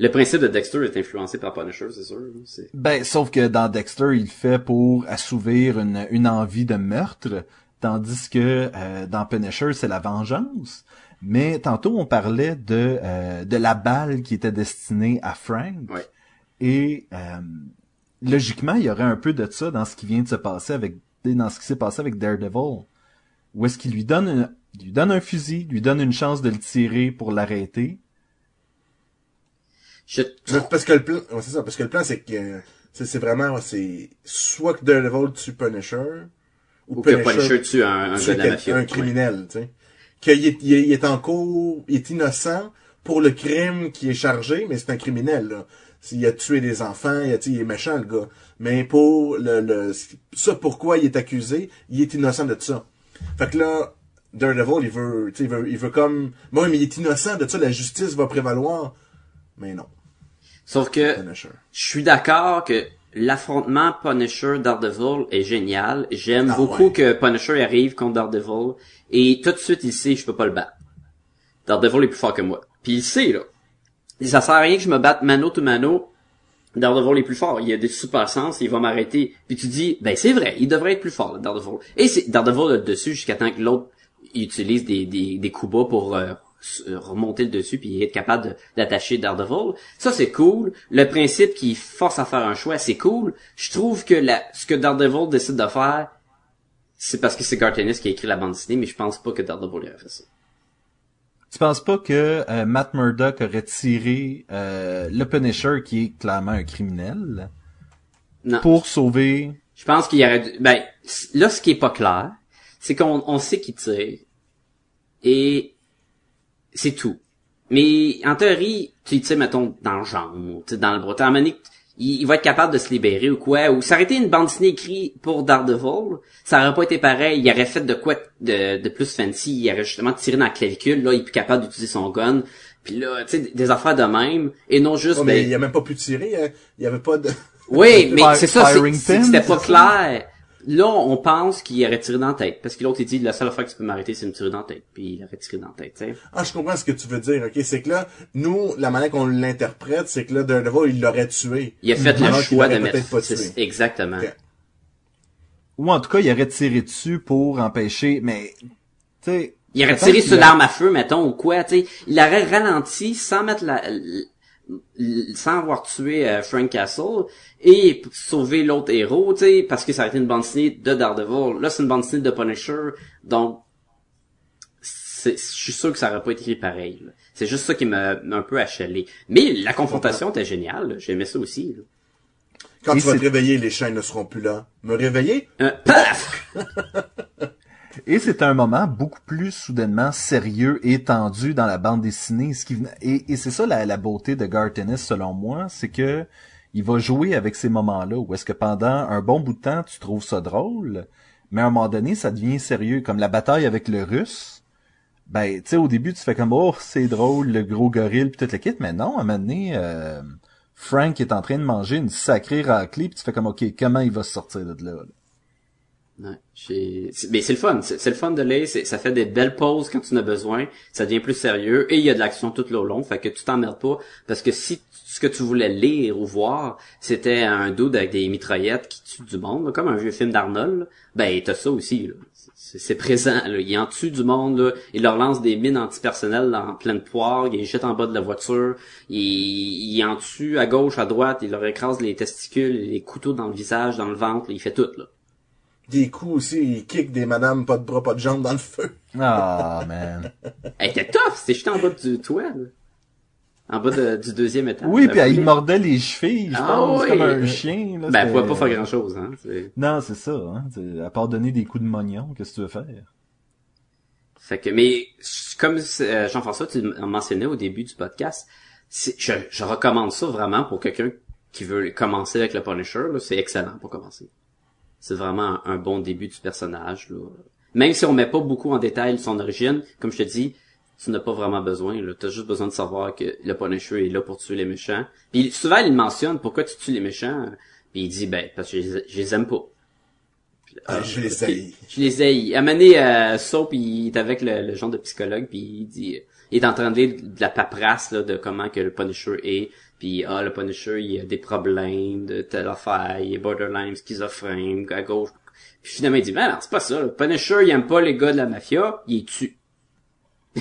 le principe de Dexter est influencé par Punisher, c'est sûr. C'est... Ben, sauf que dans Dexter, il fait pour assouvir une, une envie de meurtre, tandis que euh, dans Punisher, c'est la vengeance. Mais tantôt, on parlait de euh, de la balle qui était destinée à Frank. Ouais. Et euh, logiquement, il y aurait un peu de ça dans ce qui vient de se passer avec dans ce qui s'est passé avec Daredevil, où est-ce qu'il lui donne une, lui donne un fusil, lui donne une chance de le tirer pour l'arrêter. Je... Parce que le plan, ouais, c'est ça, parce que le plan, c'est que, c'est, c'est vraiment, ouais, c'est, soit que Daredevil tue Punisher, ou, ou Punisher, que Punisher tue un, un, tue de la mafia, un criminel, tu sais. Qu'il est, il est, il est en cours, il est innocent pour le crime qui est chargé, mais c'est un criminel, là. Il a tué des enfants, il a, il est méchant, le gars. Mais pour le, le, ça pourquoi il est accusé, il est innocent de ça. Fait que là, Daredevil, il veut, il veut, il veut comme, moi, bon, mais il est innocent de ça, la justice va prévaloir. Mais non. Sauf que, Punisher. Je suis d'accord que l'affrontement Punisher-Daredevil est génial. J'aime ah, beaucoup ouais. que Punisher arrive contre Daredevil. Et tout de suite, il sait, je peux pas le battre. Daredevil est plus fort que moi. Puis il sait, là. Et ça sert à rien que je me batte mano to mano. Daredevil est plus fort. Il a des super sens, il va m'arrêter. Puis tu dis, ben c'est vrai, il devrait être plus fort, là, Daredevil. Et c'est Daredevil là, dessus jusqu'à temps que l'autre il utilise des, des, des coups bas pour euh, remonter le dessus puis être capable de, d'attacher Daredevil. Ça, c'est cool. Le principe qui force à faire un choix, c'est cool. Je trouve que la, ce que Daredevil décide de faire, c'est parce que c'est Garth Ennis qui a écrit la bande dessinée, mais je pense pas que Daredevil aurait fait ça. Tu penses pas que euh, Matt Murdock aurait tiré euh, le Punisher, qui est clairement un criminel, non. pour sauver... Je pense qu'il y aurait... Dû... Ben, là, ce qui est pas clair, c'est qu'on on sait qu'il tire, et c'est tout. Mais en théorie, tu sais, mettons, dans le jambe, dans le bras, t'as amené... Il, il va être capable de se libérer ou quoi, ou s'arrêter une bande dessinée écrite pour Daredevil, ça aurait pas été pareil, il aurait fait de quoi de, de plus fancy, il aurait justement tiré dans la clavicule, là, il est plus capable d'utiliser son gun, puis là, tu sais, des affaires de même, et non juste... Oh, mais ben... il a même pas pu tirer, hein. Il y avait pas de... Oui, mais c'est ça, c'est, c'est, c'était pas clair. Là, on pense qu'il aurait tiré dans la tête, parce que l'autre, il dit, la seule fois que tu peux m'arrêter, c'est me tirer dans la tête, puis il aurait tiré dans la tête, t'sais. Ah, je comprends ce que tu veux dire, ok? C'est que là, nous, la manière qu'on l'interprète, c'est que là, Daredevil, il l'aurait tué. Il a fait le choix de mettre... C'est... Exactement. Okay. Ou en tout cas, il aurait tiré dessus pour empêcher, mais, tu sais... Il aurait tiré sur l'arme à feu, mettons, ou quoi, tu sais. Il aurait ralenti sans mettre la... sans avoir tué euh, Frank Castle et sauver l'autre héros, tu sais, parce que ça a été une bande dessinée de Daredevil. Là, c'est une bande dessinée de Punisher, donc je suis sûr que ça aurait pas été pareil. Là. C'est juste ça qui m'a un peu achalé. Mais la confrontation était géniale, là. J'aimais ça aussi. Là. Quand et tu c'est... vas te réveiller, les chaînes ne seront plus là. Me réveiller? Euh, paf! Et c'est un moment beaucoup plus soudainement sérieux et tendu dans la bande dessinée. Ce qui venait... et, et c'est ça la, la beauté de Garth Ennis, selon moi, c'est que il va jouer avec ces moments-là, où est-ce que pendant un bon bout de temps, tu trouves ça drôle, mais à un moment donné, ça devient sérieux, comme la bataille avec le Russe. Ben, tu sais, au début, tu fais comme « Oh, c'est drôle, le gros gorille, pis tout le kit », mais non, à un moment donné, euh, Frank est en train de manger une sacrée raclée, pis tu fais comme « Ok, comment il va se sortir de là, là? » Ouais, j'ai... C'est... mais c'est le fun, c'est, c'est le fun de lire, c'est... ça fait des belles pauses quand tu en as besoin, ça devient plus sérieux et il y a de l'action tout le long, fait que tu t'emmerdes pas, parce que si t... ce que tu voulais lire ou voir, c'était un dude avec des mitraillettes qui tue du monde, là, comme un vieux film d'Arnold, là, ben t'as ça aussi, là. C'est... c'est présent, là. Il en tue du monde, là. Il leur lance des mines antipersonnelles en pleine poire, il les jette en bas de la voiture, il... il en tue à gauche, à droite, il leur écrase les testicules, les couteaux dans le visage, dans le ventre, là. Il fait tout, là. Des coups aussi, il kick des madames pas de bras, pas de jambes dans le feu. Ah, oh, man. Elle était tough, c'est juste en bas du toit, là. En bas de, du deuxième étage. Oui, puis il mordait les chevilles, je ah, pense, oui. Comme un chien. Là, ben, elle pouvait pas faire grand-chose, hein. C'est... Non, c'est ça, hein. C'est... À part donner des coups de mognon, qu'est-ce que tu veux faire? Fait que, mais, comme euh, Jean-François, tu mentionnais au début du podcast, c'est... Je, je recommande ça vraiment pour quelqu'un qui veut commencer avec le Punisher, là. C'est excellent pour commencer. C'est vraiment un bon début du personnage, là. Même si on met pas beaucoup en détail son origine, comme je te dis, tu n'as pas vraiment besoin, là. T'as juste besoin de savoir que le Punisher est là pour tuer les méchants. Puis souvent, il mentionne pourquoi tu tues les méchants. Puis il dit, ben, parce que je, je les aime pas. Puis, ah, euh, je les haïs. Je les haïs. À un moment donné, euh, Soap, il est avec le, le genre de psychologue, puis il dit, il est en train de lire de la paperasse, là, de comment que le Punisher est. Pis, ah, le Punisher, il a des problèmes de telle affaire, il est borderline, schizophrène, à gauche. Puis finalement, il dit, ben non, c'est pas ça, le Punisher, il aime pas les gars de la mafia, il les tue.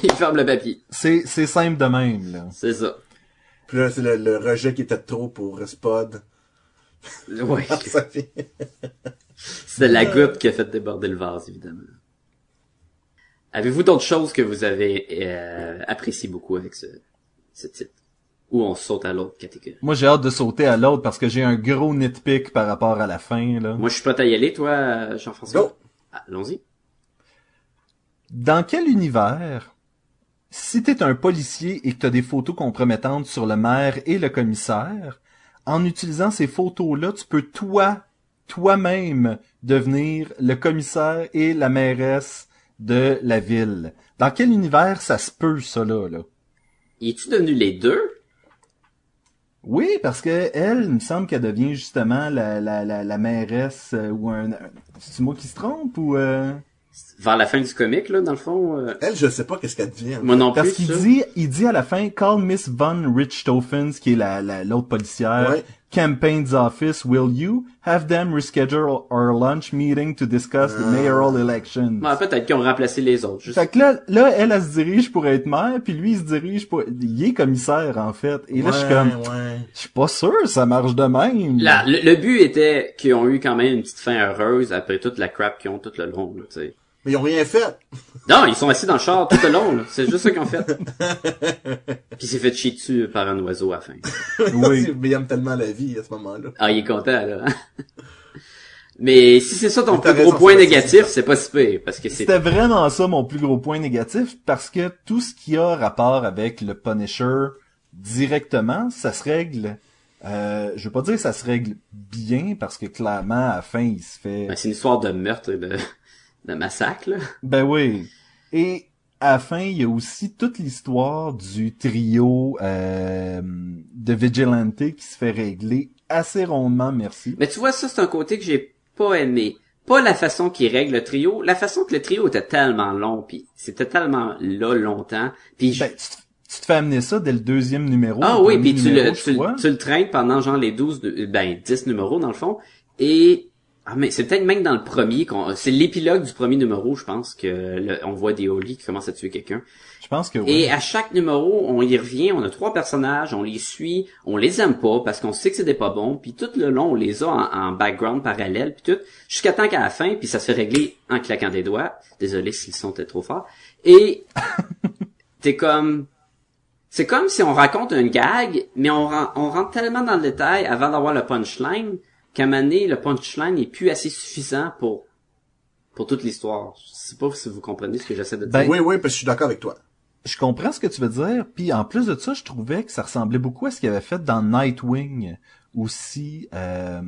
Il ferme le papier. C'est, c'est simple de même, là. C'est ça. Puis là, c'est le, le rejet qui était trop pour Spod. Oui. C'est la goutte qui a fait déborder le vase, évidemment. Avez-vous d'autres choses que vous avez euh, apprécié beaucoup avec ce, ce titre? Ou on saute à l'autre catégorie? Moi, j'ai hâte de sauter à l'autre parce que j'ai un gros nitpick par rapport à la fin, là. Moi, je suis prêt à y aller, toi, Jean-François. Go! Ah, allons-y. Dans quel univers, si t'es un policier et que t'as des photos compromettantes sur le maire et le commissaire, en utilisant ces photos-là, tu peux toi, toi-même, devenir le commissaire et la mairesse de la ville. Dans quel univers ça se peut, ça, là? là? Y est-il devenu les deux? Oui, parce que elle, il me semble qu'elle devient justement la, la, la, la mairesse euh, ou un... C'est-tu moi qui se trompe ou... Euh... Vers la fin du comic, là, dans le fond. Euh... Elle, je sais pas qu'est-ce qu'elle devient. Moi non plus. Parce qu'il ça. dit, il dit à la fin, call Miss Von Richtofens, qui est la, la, l'autre policière. Ouais. Campaign's office, will you have them reschedule our lunch meeting to discuss ah. the mayoral elections? Ouais, peut-être qu'ils ont remplacé les autres. Juste. Fait que là, là, elle, elle, elle se dirige pour être maire, puis lui, il se dirige pour... Il est commissaire, en fait. Et là, ouais, je suis comme... Ouais. Je suis pas sûr ça marche de même. Là, le, le but était qu'ils ont eu quand même une petite fin heureuse après toute la crap qu'ils ont tout le long, tu sais. Mais ils ont rien fait. Non, ils sont assis dans le char tout le long. Là. C'est juste ça qu'ils ont fait. Puis il s'est fait chier dessus par un oiseau à la fin. Oui. Mais il aime tellement la vie à ce moment-là. Ah, il est content, là. Mais si c'est ça ton plus gros point négatif, c'est pas si pire. Parce que c'est... C'était vraiment ça mon plus gros point négatif. Parce que tout ce qui a rapport avec le Punisher directement, ça se règle... Euh, je veux pas dire que ça se règle bien. Parce que clairement, à la fin, il se fait... Ben, c'est une histoire de meurtre et de... Le massacre, là. Ben oui. Et à la fin, il y a aussi toute l'histoire du trio euh, de Vigilante qui se fait régler assez rondement, merci. Mais tu vois, ça, c'est un côté que j'ai pas aimé. Pas la façon qu'il règle le trio, la façon que le trio était tellement long, pis c'était tellement là longtemps. Pis je... ben, tu, te, tu te fais amener ça dès le deuxième numéro. Ah oui, pis tu le, tu, tu le traînes pendant genre les douze, ben dix numéros dans le fond, et... Ah, mais c'est peut-être même dans le premier qu'on, c'est l'épilogue du premier numéro, je pense, que le... on voit des Holly qui commencent à tuer quelqu'un. Je pense que oui. Et à chaque numéro, on y revient, on a trois personnages, on les suit, on les aime pas parce qu'on sait que c'était pas bon, puis tout le long, on les a en, en background parallèle, puis tout, jusqu'à temps qu'à la fin, puis ça se fait régler en claquant des doigts. Désolé si le son était trop fort. Et, t'es comme, c'est comme si on raconte une gag, mais on, rend... on rentre tellement dans le détail avant d'avoir le punchline, qu'à un moment donné, le punchline n'est plus assez suffisant pour pour toute l'histoire. Je sais pas si vous comprenez ce que j'essaie de dire. Ben, oui, oui, parce que je suis d'accord avec toi. Je comprends ce que tu veux dire, puis en plus de ça, je trouvais que ça ressemblait beaucoup à ce qu'il avait fait dans Nightwing aussi, euh,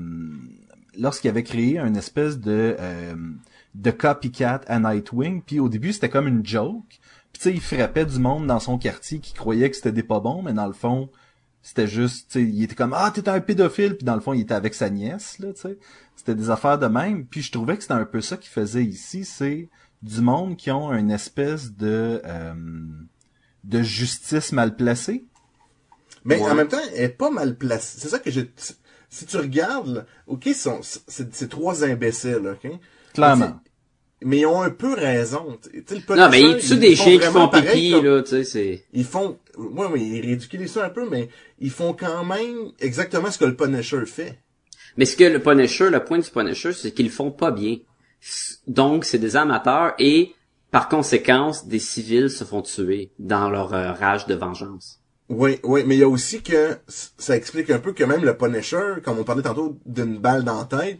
lorsqu'il avait créé une espèce de euh, de copycat à Nightwing, puis au début, c'était comme une joke. Puis tu sais, il frappait du monde dans son quartier qui croyait que c'était des pas bons, mais dans le fond... C'était juste, tu sais, il était comme « Ah, t'es un pédophile! » Puis dans le fond, il était avec sa nièce, là, tu sais. C'était des affaires de même. Puis je trouvais que c'était un peu ça qu'il faisait ici. C'est du monde qui ont une espèce de euh, de justice mal placée. Mais ouais. En même temps, elle est pas mal placée. C'est ça que je... Si tu regardes, là, OK, sont, c'est, c'est trois imbéciles, OK? Clairement. Mais ils ont un peu raison. T'sais, le non, mais ils tuent des chiens qui font pipi, comme... là, tu sais, c'est... Ils font... Oui, mais ils ridiculisent ça un peu, mais ils font quand même exactement ce que le Punisher fait. Mais ce que le Punisher, le point du Punisher, c'est qu'ils le font pas bien. Donc, c'est des amateurs et, par conséquence, des civils se font tuer dans leur euh, rage de vengeance. Oui, oui, mais il y a aussi que... Ça explique un peu que même le Punisher, comme on parlait tantôt d'une balle dans la tête...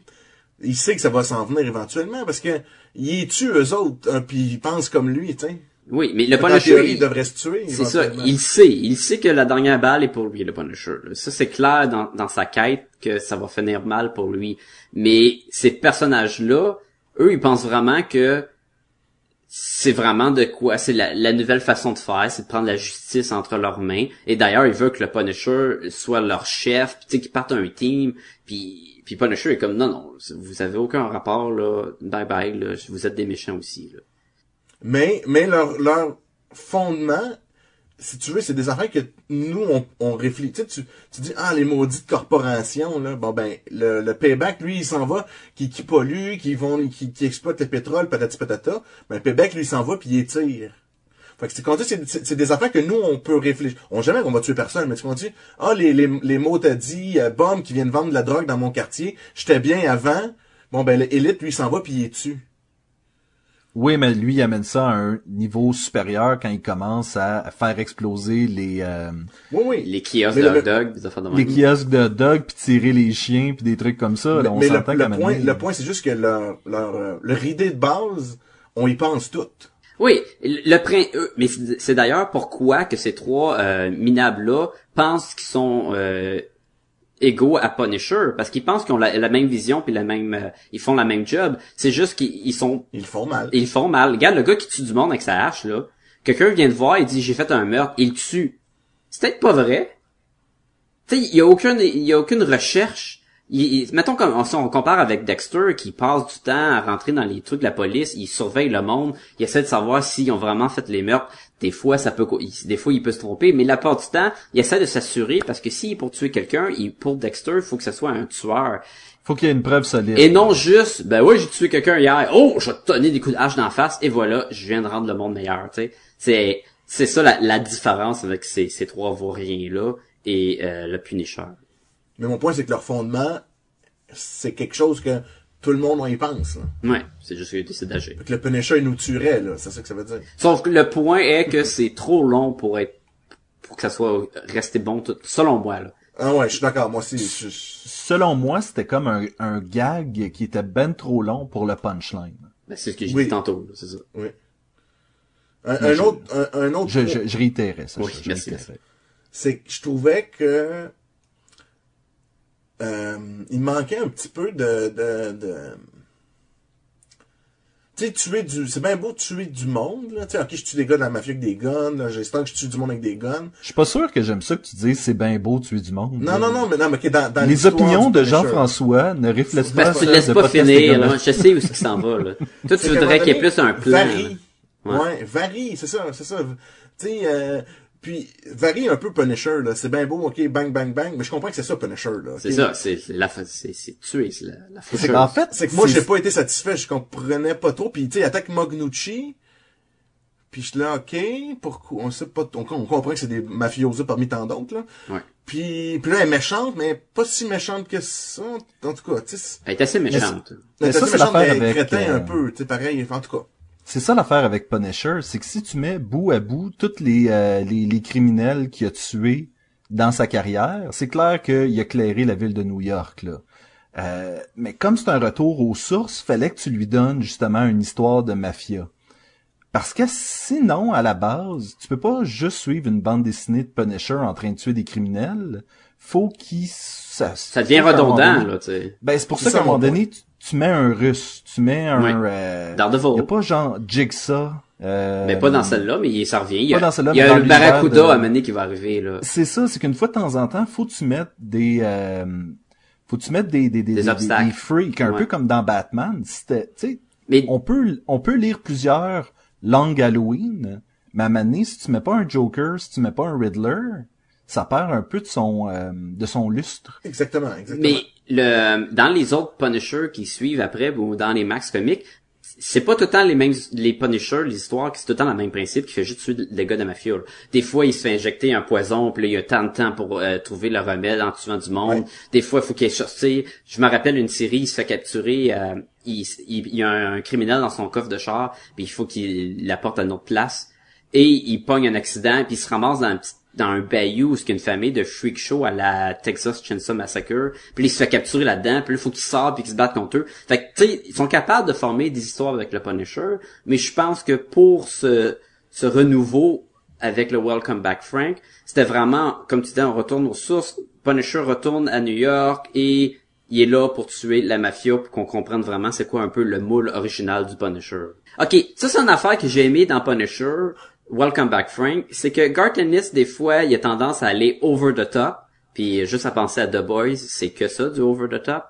Il sait que ça va s'en venir éventuellement parce que il tue eux autres, hein, puis ils pensent comme lui, tu sais. Oui, mais le Punisher, en théorie, il, il devrait se tuer. C'est ça, il sait, il sait que la dernière balle est pour lui, le Punisher. Là. Ça c'est clair dans, dans sa quête que ça va finir mal pour lui. Mais ces personnages-là, eux, ils pensent vraiment que c'est vraiment de quoi, c'est la, la nouvelle façon de faire, c'est de prendre la justice entre leurs mains. Et d'ailleurs, ils veulent que le Punisher soit leur chef, tu sais, qu'ils partent un team, puis Puis Punisher est comme, non, non, vous avez aucun rapport, là, bye bye, là, vous êtes des méchants aussi, là. Mais, mais leur, leur fondement, si tu veux, c'est des affaires que nous, on, on réfléchit. Tu, tu dis, ah, les maudites corporations, là, bon, ben, le, le Payback, lui, il s'en va, qui, qui pollue, qui vont, qui, qui exploite le pétrole, patati patata. Ben, Payback, lui, il s'en va, puis il étire. Fait que c'est quand tu dis, c'est, c'est des affaires que nous, on peut réfléchir. On jamais qu'on va tuer personne, mais tu dis, ah, les, les, les mots t'as dit, euh, bombe qui viennent vendre de la drogue dans mon quartier, j'étais bien avant. Bon, ben, l'élite, lui, s'en va pis il est tue. Oui, mais lui, il amène ça à un niveau supérieur quand il commence à faire exploser les, euh, oui, oui. Les kiosques mais de le, dog, des affaires de Les kiosques de dog pis tirer les chiens pis des trucs comme ça. Mais, là, on mais s'entend le, le point, le point, c'est juste que leur, leur, leur idée de base, on y pense toutes. Oui, le print, mais c'est d'ailleurs pourquoi que ces trois euh, minables-là pensent qu'ils sont euh, égaux à Punisher, parce qu'ils pensent qu'ils ont la, la même vision puis la même, euh, ils font la même job. C'est juste qu'ils ils sont, ils font mal. Ils font mal. Regarde le gars qui tue du monde avec sa hache là. Quelqu'un vient de voir, il dit j'ai fait un meurtre, il tue. C'est peut-être pas vrai. Tu sais, il y a aucune, il y a aucune recherche. Il, il, mettons comme on, on compare avec Dexter qui passe du temps à rentrer dans les trucs de la police, il surveille le monde, il essaie de savoir s'ils ont vraiment fait les meurtres. Des fois, ça peut, il, des fois, il peut se tromper, mais la part du temps, il essaie de s'assurer parce que s'il est pour tuer quelqu'un, il, pour Dexter, il faut que ce soit un tueur. Faut qu'il y ait une preuve solide. Et non juste, ben ouais, j'ai tué quelqu'un hier. Oh, je vais te donner des coups de hache d'en face et voilà, je viens de rendre le monde meilleur. Tu sais, c'est, c'est ça la, la différence avec ces, ces trois vauriens là et euh, le Punisher. Mais mon point, c'est que leur fondement, c'est quelque chose que tout le monde, on y pense. Là. Ouais, c'est juste qu'ils décident d'agir. Que le Punisher, il nous tuerait, là, c'est ça que ça veut dire. Sauf que le point est que c'est trop long pour être, pour que ça soit resté bon, tout, selon moi, là. Ah ouais, je suis d'accord, moi aussi. Je... Selon moi, c'était comme un, un gag qui était ben trop long pour le punchline. Ben, c'est ce que j'ai oui. dit tantôt, là, c'est ça. Oui. Un, un je... autre, un, un autre. Je, je, je réitérais ça. Oui, je merci. Réitérais. C'est que je trouvais que, Euh, il manquait un petit peu de, de, de... tu sais, tuer du, c'est bien beau tuer du monde, là, tu sais, ok, je tue des gars de la mafia avec des guns, là, j'espère que je tue du monde avec des guns. Je suis pas sûr que j'aime ça que tu dises c'est bien beau tuer du monde. Non, là. non, non, mais non, mais okay, dans, dans les opinions de Jean-François ne reflètent pas ça. Tu laisses pas finir, là, je sais où c'est qui s'en va, là. Toi, tu voudrais qu'il y ait plus un plan. Varie. Ouais. ouais, varie, c'est ça, c'est ça. Tu sais, euh, puis, varie un peu Punisher, là. C'est bien beau, ok, bang, bang, bang. Mais je comprends que c'est ça, Punisher, là. Okay? C'est ça, c'est, c'est la, c'est, c'est tuer, c'est la, la c'est, en fait, c'est que moi, j'ai pas été satisfait, je comprenais pas trop. Puis, tu sais, attaque Magnucci. Puis, je suis là, ok, pourquoi, on sait pas, on, on comprend que c'est des mafiosos parmi tant d'autres, là. Ouais. Puis, puis là, elle est méchante, mais pas si méchante que ça. En tout cas, tu sais. Elle est assez méchante. Elle est assez méchante, mais elle est crétin un peu, tu sais, pareil, en tout cas. C'est ça l'affaire avec Punisher, c'est que si tu mets bout à bout tous les, euh, les les criminels qu'il a tués dans sa carrière, c'est clair qu'il a clairé la ville de New York, là. Euh, mais comme c'est un retour aux sources, fallait que tu lui donnes justement une histoire de mafia. Parce que sinon, à la base, tu peux pas juste suivre une bande dessinée de Punisher en train de tuer des criminels. Faut qu'il... Ça, ça devient redondant, là, tu sais. Ben, c'est pour ça, ça qu'à un moment donné... Tu, Tu mets un russe, tu mets un... Oui. Euh, Daredevil. Il n'y a pas genre Jigsaw. Euh, mais pas dans celle-là, mais ça revient. Il y a, pas dans celle-là, il y a un barracuda de... à mener qui va arriver. Là. C'est ça, c'est qu'une fois de temps en temps, faut que tu mettes des... Euh, faut que tu mettes des... Des, des, des, des obstacles. Des freaks, un ouais. peu comme dans Batman. C'était, mais... on, peut, on peut lire plusieurs langues Halloween, mais à un moment donné, si tu mets pas un Joker, si tu mets pas un Riddler, ça perd un peu de son euh, de son lustre. Exactement, exactement. Mais... Le, dans les autres Punisher qui suivent après, ou dans les Max comiques, c'est pas tout le temps les mêmes, les Punisher, les histoires, c'est tout le temps le même principe qui fait juste tuer les gars de mafia. Là. Des fois, il se fait injecter un poison, puis là, il y a tant de temps pour euh, trouver le remède en tuant du monde. Ouais. Des fois, il faut qu'il ait sorti. Je me rappelle une série, il se fait capturer, euh, il, il, il y a un criminel dans son coffre de char, puis il faut qu'il l'apporte à une autre place. Et il pogne un accident, puis il se ramasse dans un petit dans un bayou où il y a une famille de freak show à la Texas Chainsaw Massacre, puis il se fait capturer là-dedans, puis il faut qu'il sorte puis qu'il se batte contre eux. Fait que, tu sais, ils sont capables de former des histoires avec le Punisher, mais je pense que pour ce, ce renouveau avec le Welcome Back Frank, c'était vraiment, comme tu dis, on retourne aux sources, Punisher retourne à New York et il est là pour tuer la mafia pour qu'on comprenne vraiment c'est quoi un peu le moule original du Punisher. Ok, ça c'est une affaire que j'ai aimée dans Punisher, Welcome Back Frank, c'est que Garth Ennis, des fois, il a tendance à aller over the top, puis juste à penser à The Boys, c'est que ça, du over the top.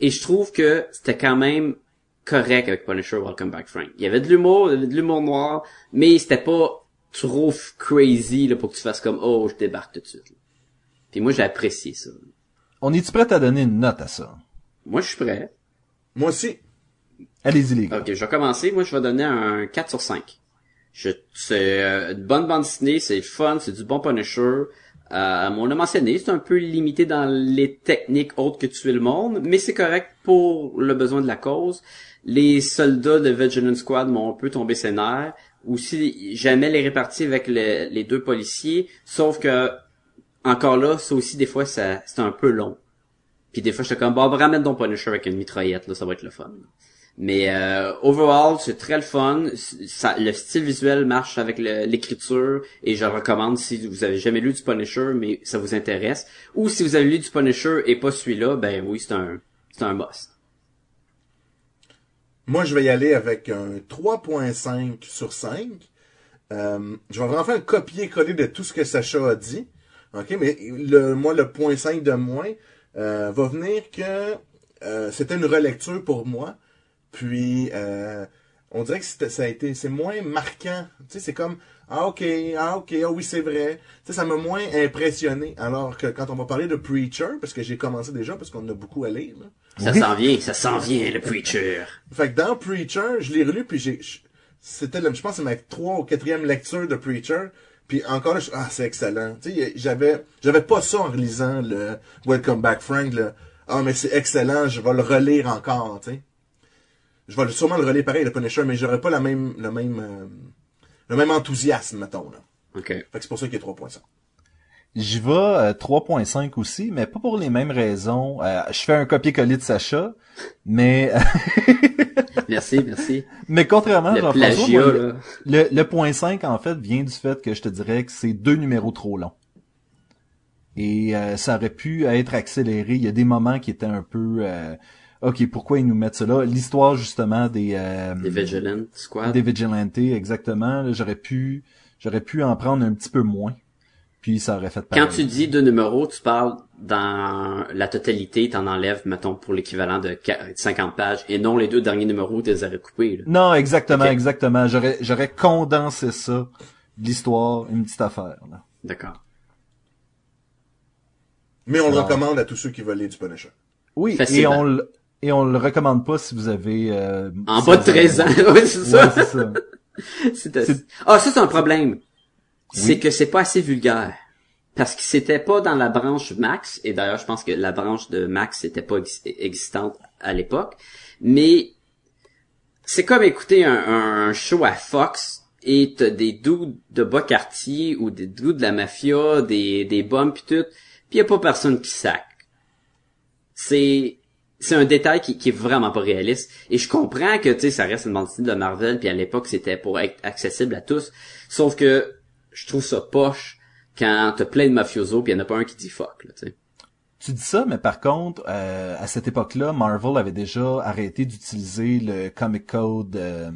Et je trouve que c'était quand même correct avec Punisher, Welcome Back Frank. Il y avait de l'humour, il y avait de l'humour noir, mais c'était pas trop crazy là, pour que tu fasses comme « Oh, je débarque tout de suite. » Puis moi, j'ai apprécié ça. On est-tu prêt à donner une note à ça? Moi, je suis prêt. Moi aussi. Allez-y, les gars. Ok, je vais commencer. Moi, je vais donner un quatre sur cinq. Je, c'est une bonne bande dessinée, c'est fun, c'est du bon Punisher. Euh, on l'a mentionné, c'est un peu limité dans les techniques autres que tuer le monde, mais c'est correct pour le besoin de la cause. Les soldats de Vigilant Squad m'ont un peu tombé ses nerfs. Aussi, j'aimais les réparties avec le, les deux policiers, sauf que, encore là, ça aussi, des fois, ça, c'est un peu long. Puis des fois, j'étais comme, bah, ramène ton Punisher avec une mitraillette, là, ça va être le fun. Mais euh, overall, c'est très le fun. Ça, le style visuel marche avec le, l'écriture, et je recommande si vous avez jamais lu du Punisher, mais ça vous intéresse. Ou si vous avez lu du Punisher et pas celui-là, ben oui, c'est un c'est un must. Moi, je vais y aller avec un trois virgule cinq sur cinq. Euh, je vais vraiment faire un copier-coller de tout ce que Sacha a dit. Ok, mais le moi, le zéro virgule cinq de moins euh, va venir que euh, c'était une relecture pour moi. Puis, euh, on dirait que ça a été, c'est moins marquant. Tu sais, c'est comme, ah, ok, ah, ok, ah oui, c'est vrai. Tu sais, ça m'a moins impressionné. Alors que quand on va parler de Preacher, parce que j'ai commencé déjà, parce qu'on a beaucoup à lire. Là. Ça oui. s'en vient, ça s'en vient, le Preacher. Fait que dans Preacher, je l'ai relu, puis j'ai, c'était, je pense, c'est ma trois ou quatrième lecture de Preacher. Puis encore là, je, ah, c'est excellent. Tu sais, j'avais, j'avais pas ça en relisant le Welcome Back Frank, là. Ah, mais c'est excellent, je vais le relire encore, tu sais. Je vais sûrement le relire pareil, le Punisher, mais j'aurais pas la même, le même, euh, le même enthousiasme, mettons, là. OK. Fait que c'est pour ça qu'il y a trois virgule cinq. J'y vais, euh, trois virgule cinq aussi, mais pas pour les mêmes raisons. Euh, je fais un copier-coller de Sacha, mais... merci, merci. Mais contrairement, Jean-François, plagiat, moi, le, le, le point cinq, en fait, vient du fait que je te dirais que c'est deux numéros trop longs. Et, euh, ça aurait pu être accéléré. Il y a des moments qui étaient un peu, euh, OK, pourquoi ils nous mettent cela? L'histoire, justement, des... Euh, des Vigilante Squad. Des Vigilante, exactement. Là, j'aurais pu j'aurais pu en prendre un petit peu moins. Puis ça aurait fait pareil. Quand tu dis deux numéros, tu parles dans la totalité, t'en enlèves, mettons, pour l'équivalent de cinquante pages, et non les deux derniers numéros, tu les aurais coupés. Là. Non, exactement, okay. exactement. J'aurais j'aurais condensé ça, l'histoire, une petite affaire. Là. D'accord. Mais on Alors... le recommande à tous ceux qui veulent lire du Punisher. Oui, facilement. Et on le... Et on le recommande pas si vous avez... Euh, en si bas de treize ans, oui, c'est ça. Ouais, c'est ça. c'est de... c'est... Ah, ça, c'est un problème. Oui. C'est que c'est pas assez vulgaire. Parce que c'était pas dans la branche Max, et d'ailleurs, je pense que la branche de Max n'était pas ex- existante à l'époque, mais c'est comme écouter un, un show à Fox, et t'as des dudes de bas quartier, ou des dudes de la mafia, des, des bombes, pis tout, pis y a pas personne qui sac. C'est... C'est un détail qui, qui est vraiment pas réaliste. Et je comprends que, tu sais, ça reste une bande dessinée de Marvel, puis à l'époque, c'était pour être accessible à tous. Sauf que, je trouve ça poche quand t'as plein de mafiosos, puis il y en a pas un qui dit fuck, là, tu sais. Tu dis ça, mais par contre, euh, à cette époque-là, Marvel avait déjà arrêté d'utiliser le Comic Code euh,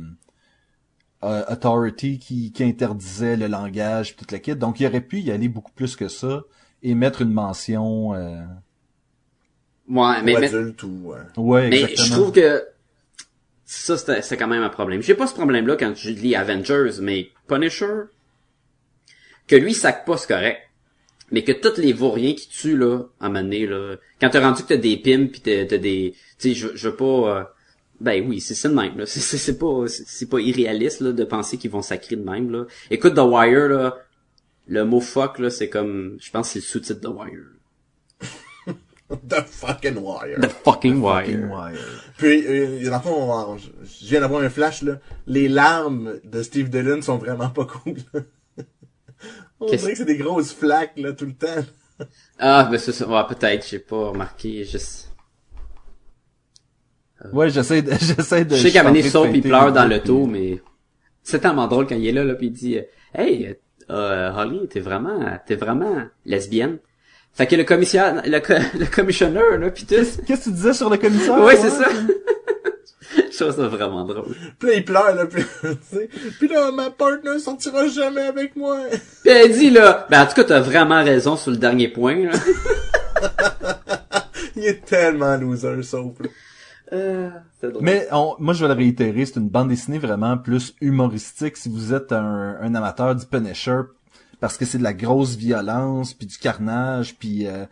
Authority qui, qui interdisait le langage, toute la kit. Donc, il aurait pu y aller beaucoup plus que ça, et mettre une mention... Euh... Ouais, mais, mais, ou, ouais. Ouais, mais je trouve que ça, c'est, c'est quand même un problème. J'ai pas ce problème-là quand je lis Avengers, mais Punisher, que lui, il sac pas, c'est correct. Mais que tous les vauriens qui tuent, là, à un moment donné, là, quand t'as rendu que t'as des pimes pis t'as, t'as des, tu sais, je, je veux pas, euh, ben oui, c'est ça de même, là. C'est, c'est, c'est pas, c'est, c'est pas irréaliste, là, de penser qu'ils vont sacrer de même, là. Écoute, The Wire, là, le mot fuck, là, c'est comme, je pense que c'est le sous-titre de The Wire. The fucking wire. The fucking, The fucking wire. wire. Puis, euh, dans le fond, on, on, je viens d'avoir un flash, là. Les larmes de Steve Dillon sont vraiment pas cool. on Qu'est-ce... dirait que c'est des grosses flaques, là, tout le temps. ah, ben, ça, ouais, peut-être, j'ai pas remarqué, juste... Euh... Ouais, j'essaie de, j'essaie de... Je sais qu'à mener sauf, il pleure dans le taux, mais... C'est tellement drôle quand il est là, là, pis il dit, hey, euh, Holly, t'es vraiment, t'es vraiment lesbienne. Fait que le commissaire, le, co- le commissionnaire, là, pis tout. Qu'est-ce que tu disais sur le commissaire? Oui, c'est ça. Je trouve ça vraiment drôle. Pis là, il pleure, là, pis, tu sais. Pis là, ma partner sortira jamais avec moi. Pis elle dit, là, ben, en tout cas, t'as vraiment raison sur le dernier point, là. il est tellement loser, sauf, là. Euh, c'est drôle. Mais, on, moi, je vais le réitérer, c'est une bande dessinée vraiment plus humoristique si vous êtes un, un amateur du Punisher. Parce que c'est de la grosse violence, puis du carnage, puis euh,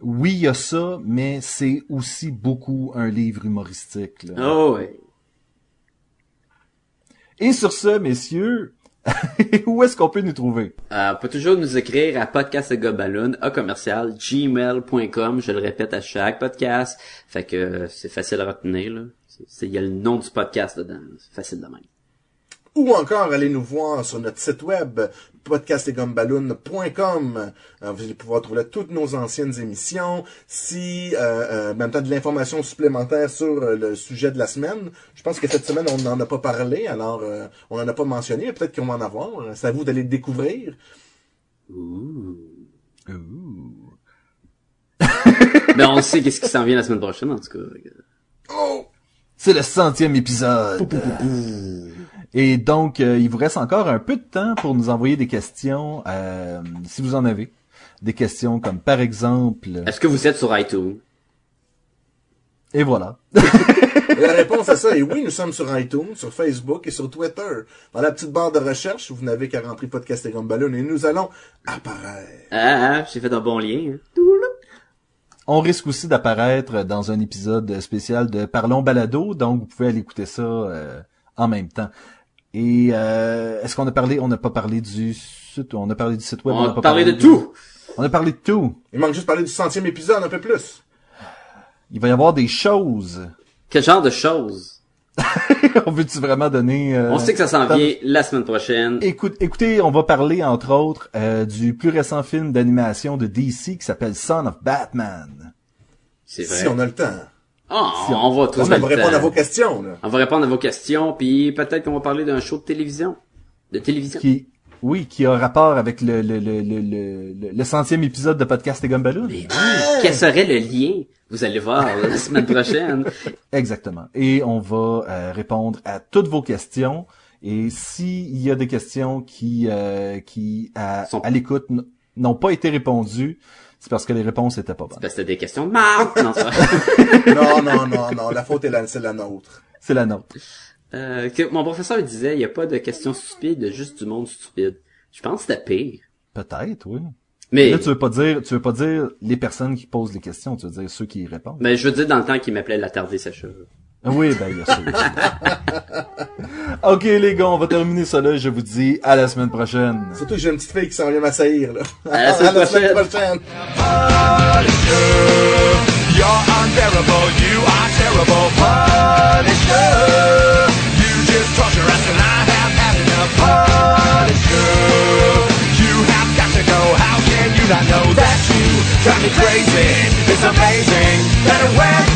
oui, il y a ça, mais c'est aussi beaucoup un livre humoristique. Là. Oh oui. Et sur ce, messieurs, où est-ce qu'on peut nous trouver? Euh, on peut toujours nous écrire à podcastgobaloon, à commercial, gmail point com, je le répète à chaque podcast, fait que c'est facile à retenir, là. Il y a le nom du podcast dedans, c'est facile de même. ou encore allez nous voir sur notre site web podcast et gomme balloon point com. Vous allez pouvoir trouver là toutes nos anciennes émissions. Si, euh, euh, même temps de l'information supplémentaire sur euh, le sujet de la semaine. Je pense que cette semaine, on n'en a pas parlé, alors euh, on n'en a pas mentionné. Peut-être qu'on va en avoir. C'est à vous d'aller le découvrir. Ouh. Ouh. Ben, on sait qu'est-ce qui s'en vient la semaine prochaine, en tout cas. Oh! C'est le centième épisode! Et donc, euh, il vous reste encore un peu de temps pour nous envoyer des questions, euh, si vous en avez. Des questions comme, par exemple... Est-ce que vous êtes sur iTunes? Et voilà. La réponse à ça est oui, nous sommes sur iTunes, sur Facebook et sur Twitter. Dans la petite barre de recherche, vous n'avez qu'à rentrer Podcast et Gumballoon et nous allons apparaître. Ah, ah, j'ai fait un bon lien. Hein. On risque aussi d'apparaître dans un épisode spécial de Parlons Balado, donc vous pouvez aller écouter ça euh, en même temps. Et euh, est-ce qu'on a parlé, on n'a pas parlé du site, on a parlé du site web, on, on a pas parlé de tout. On a parlé de tout. Il manque juste parler du centième épisode, un peu plus. Il va y avoir des choses. Quel genre de choses? On veut-tu vraiment donner... Euh, on sait que ça s'en vient la semaine prochaine. Écoute, écoutez, on va parler, entre autres, euh, du plus récent film d'animation de D C qui s'appelle Son of Batman. C'est vrai. Si on a le temps. Ah, oh, si on, on va trouver le temps. On va répondre à vos questions. Là. On va répondre à vos questions, puis peut-être qu'on va parler d'un show de télévision. De télévision. Qui... Oui, qui a rapport avec le le le le le, le centième épisode de Podcast et Gumballoon. Mais oui, hey! Quel serait le lien? Vous allez voir la semaine prochaine. Exactement. Et on va euh, répondre à toutes vos questions. Et s'il y a des questions qui euh, qui à, Sont... à l'écoute n'ont pas été répondues, c'est parce que les réponses étaient pas bonnes. C'est parce que c'était des questions de marde. Non, non, non, non, non. La faute est la c'est la nôtre. C'est la nôtre. Euh, que mon professeur disait, il n'y a pas de questions stupides, juste du monde stupide. Je pense que c'était pire. Peut-être, oui. Mais. Là, tu veux pas dire, tu veux pas dire les personnes qui posent les questions, tu veux dire ceux qui y répondent. Mais je veux dire dans le temps qu'il m'appelait l'attardé Sacha. Oui, ben, il y a ça. Ok, les gars, on va terminer ça là, je vous dis à la semaine prochaine. Surtout que j'ai une petite fille qui s'en vient m'assaillir, là. À la semaine, à la semaine prochaine. Prochaine. Torture us and I have had enough. Punisher, you have got to go. How can you not know that you drive me crazy? It's amazing that it went.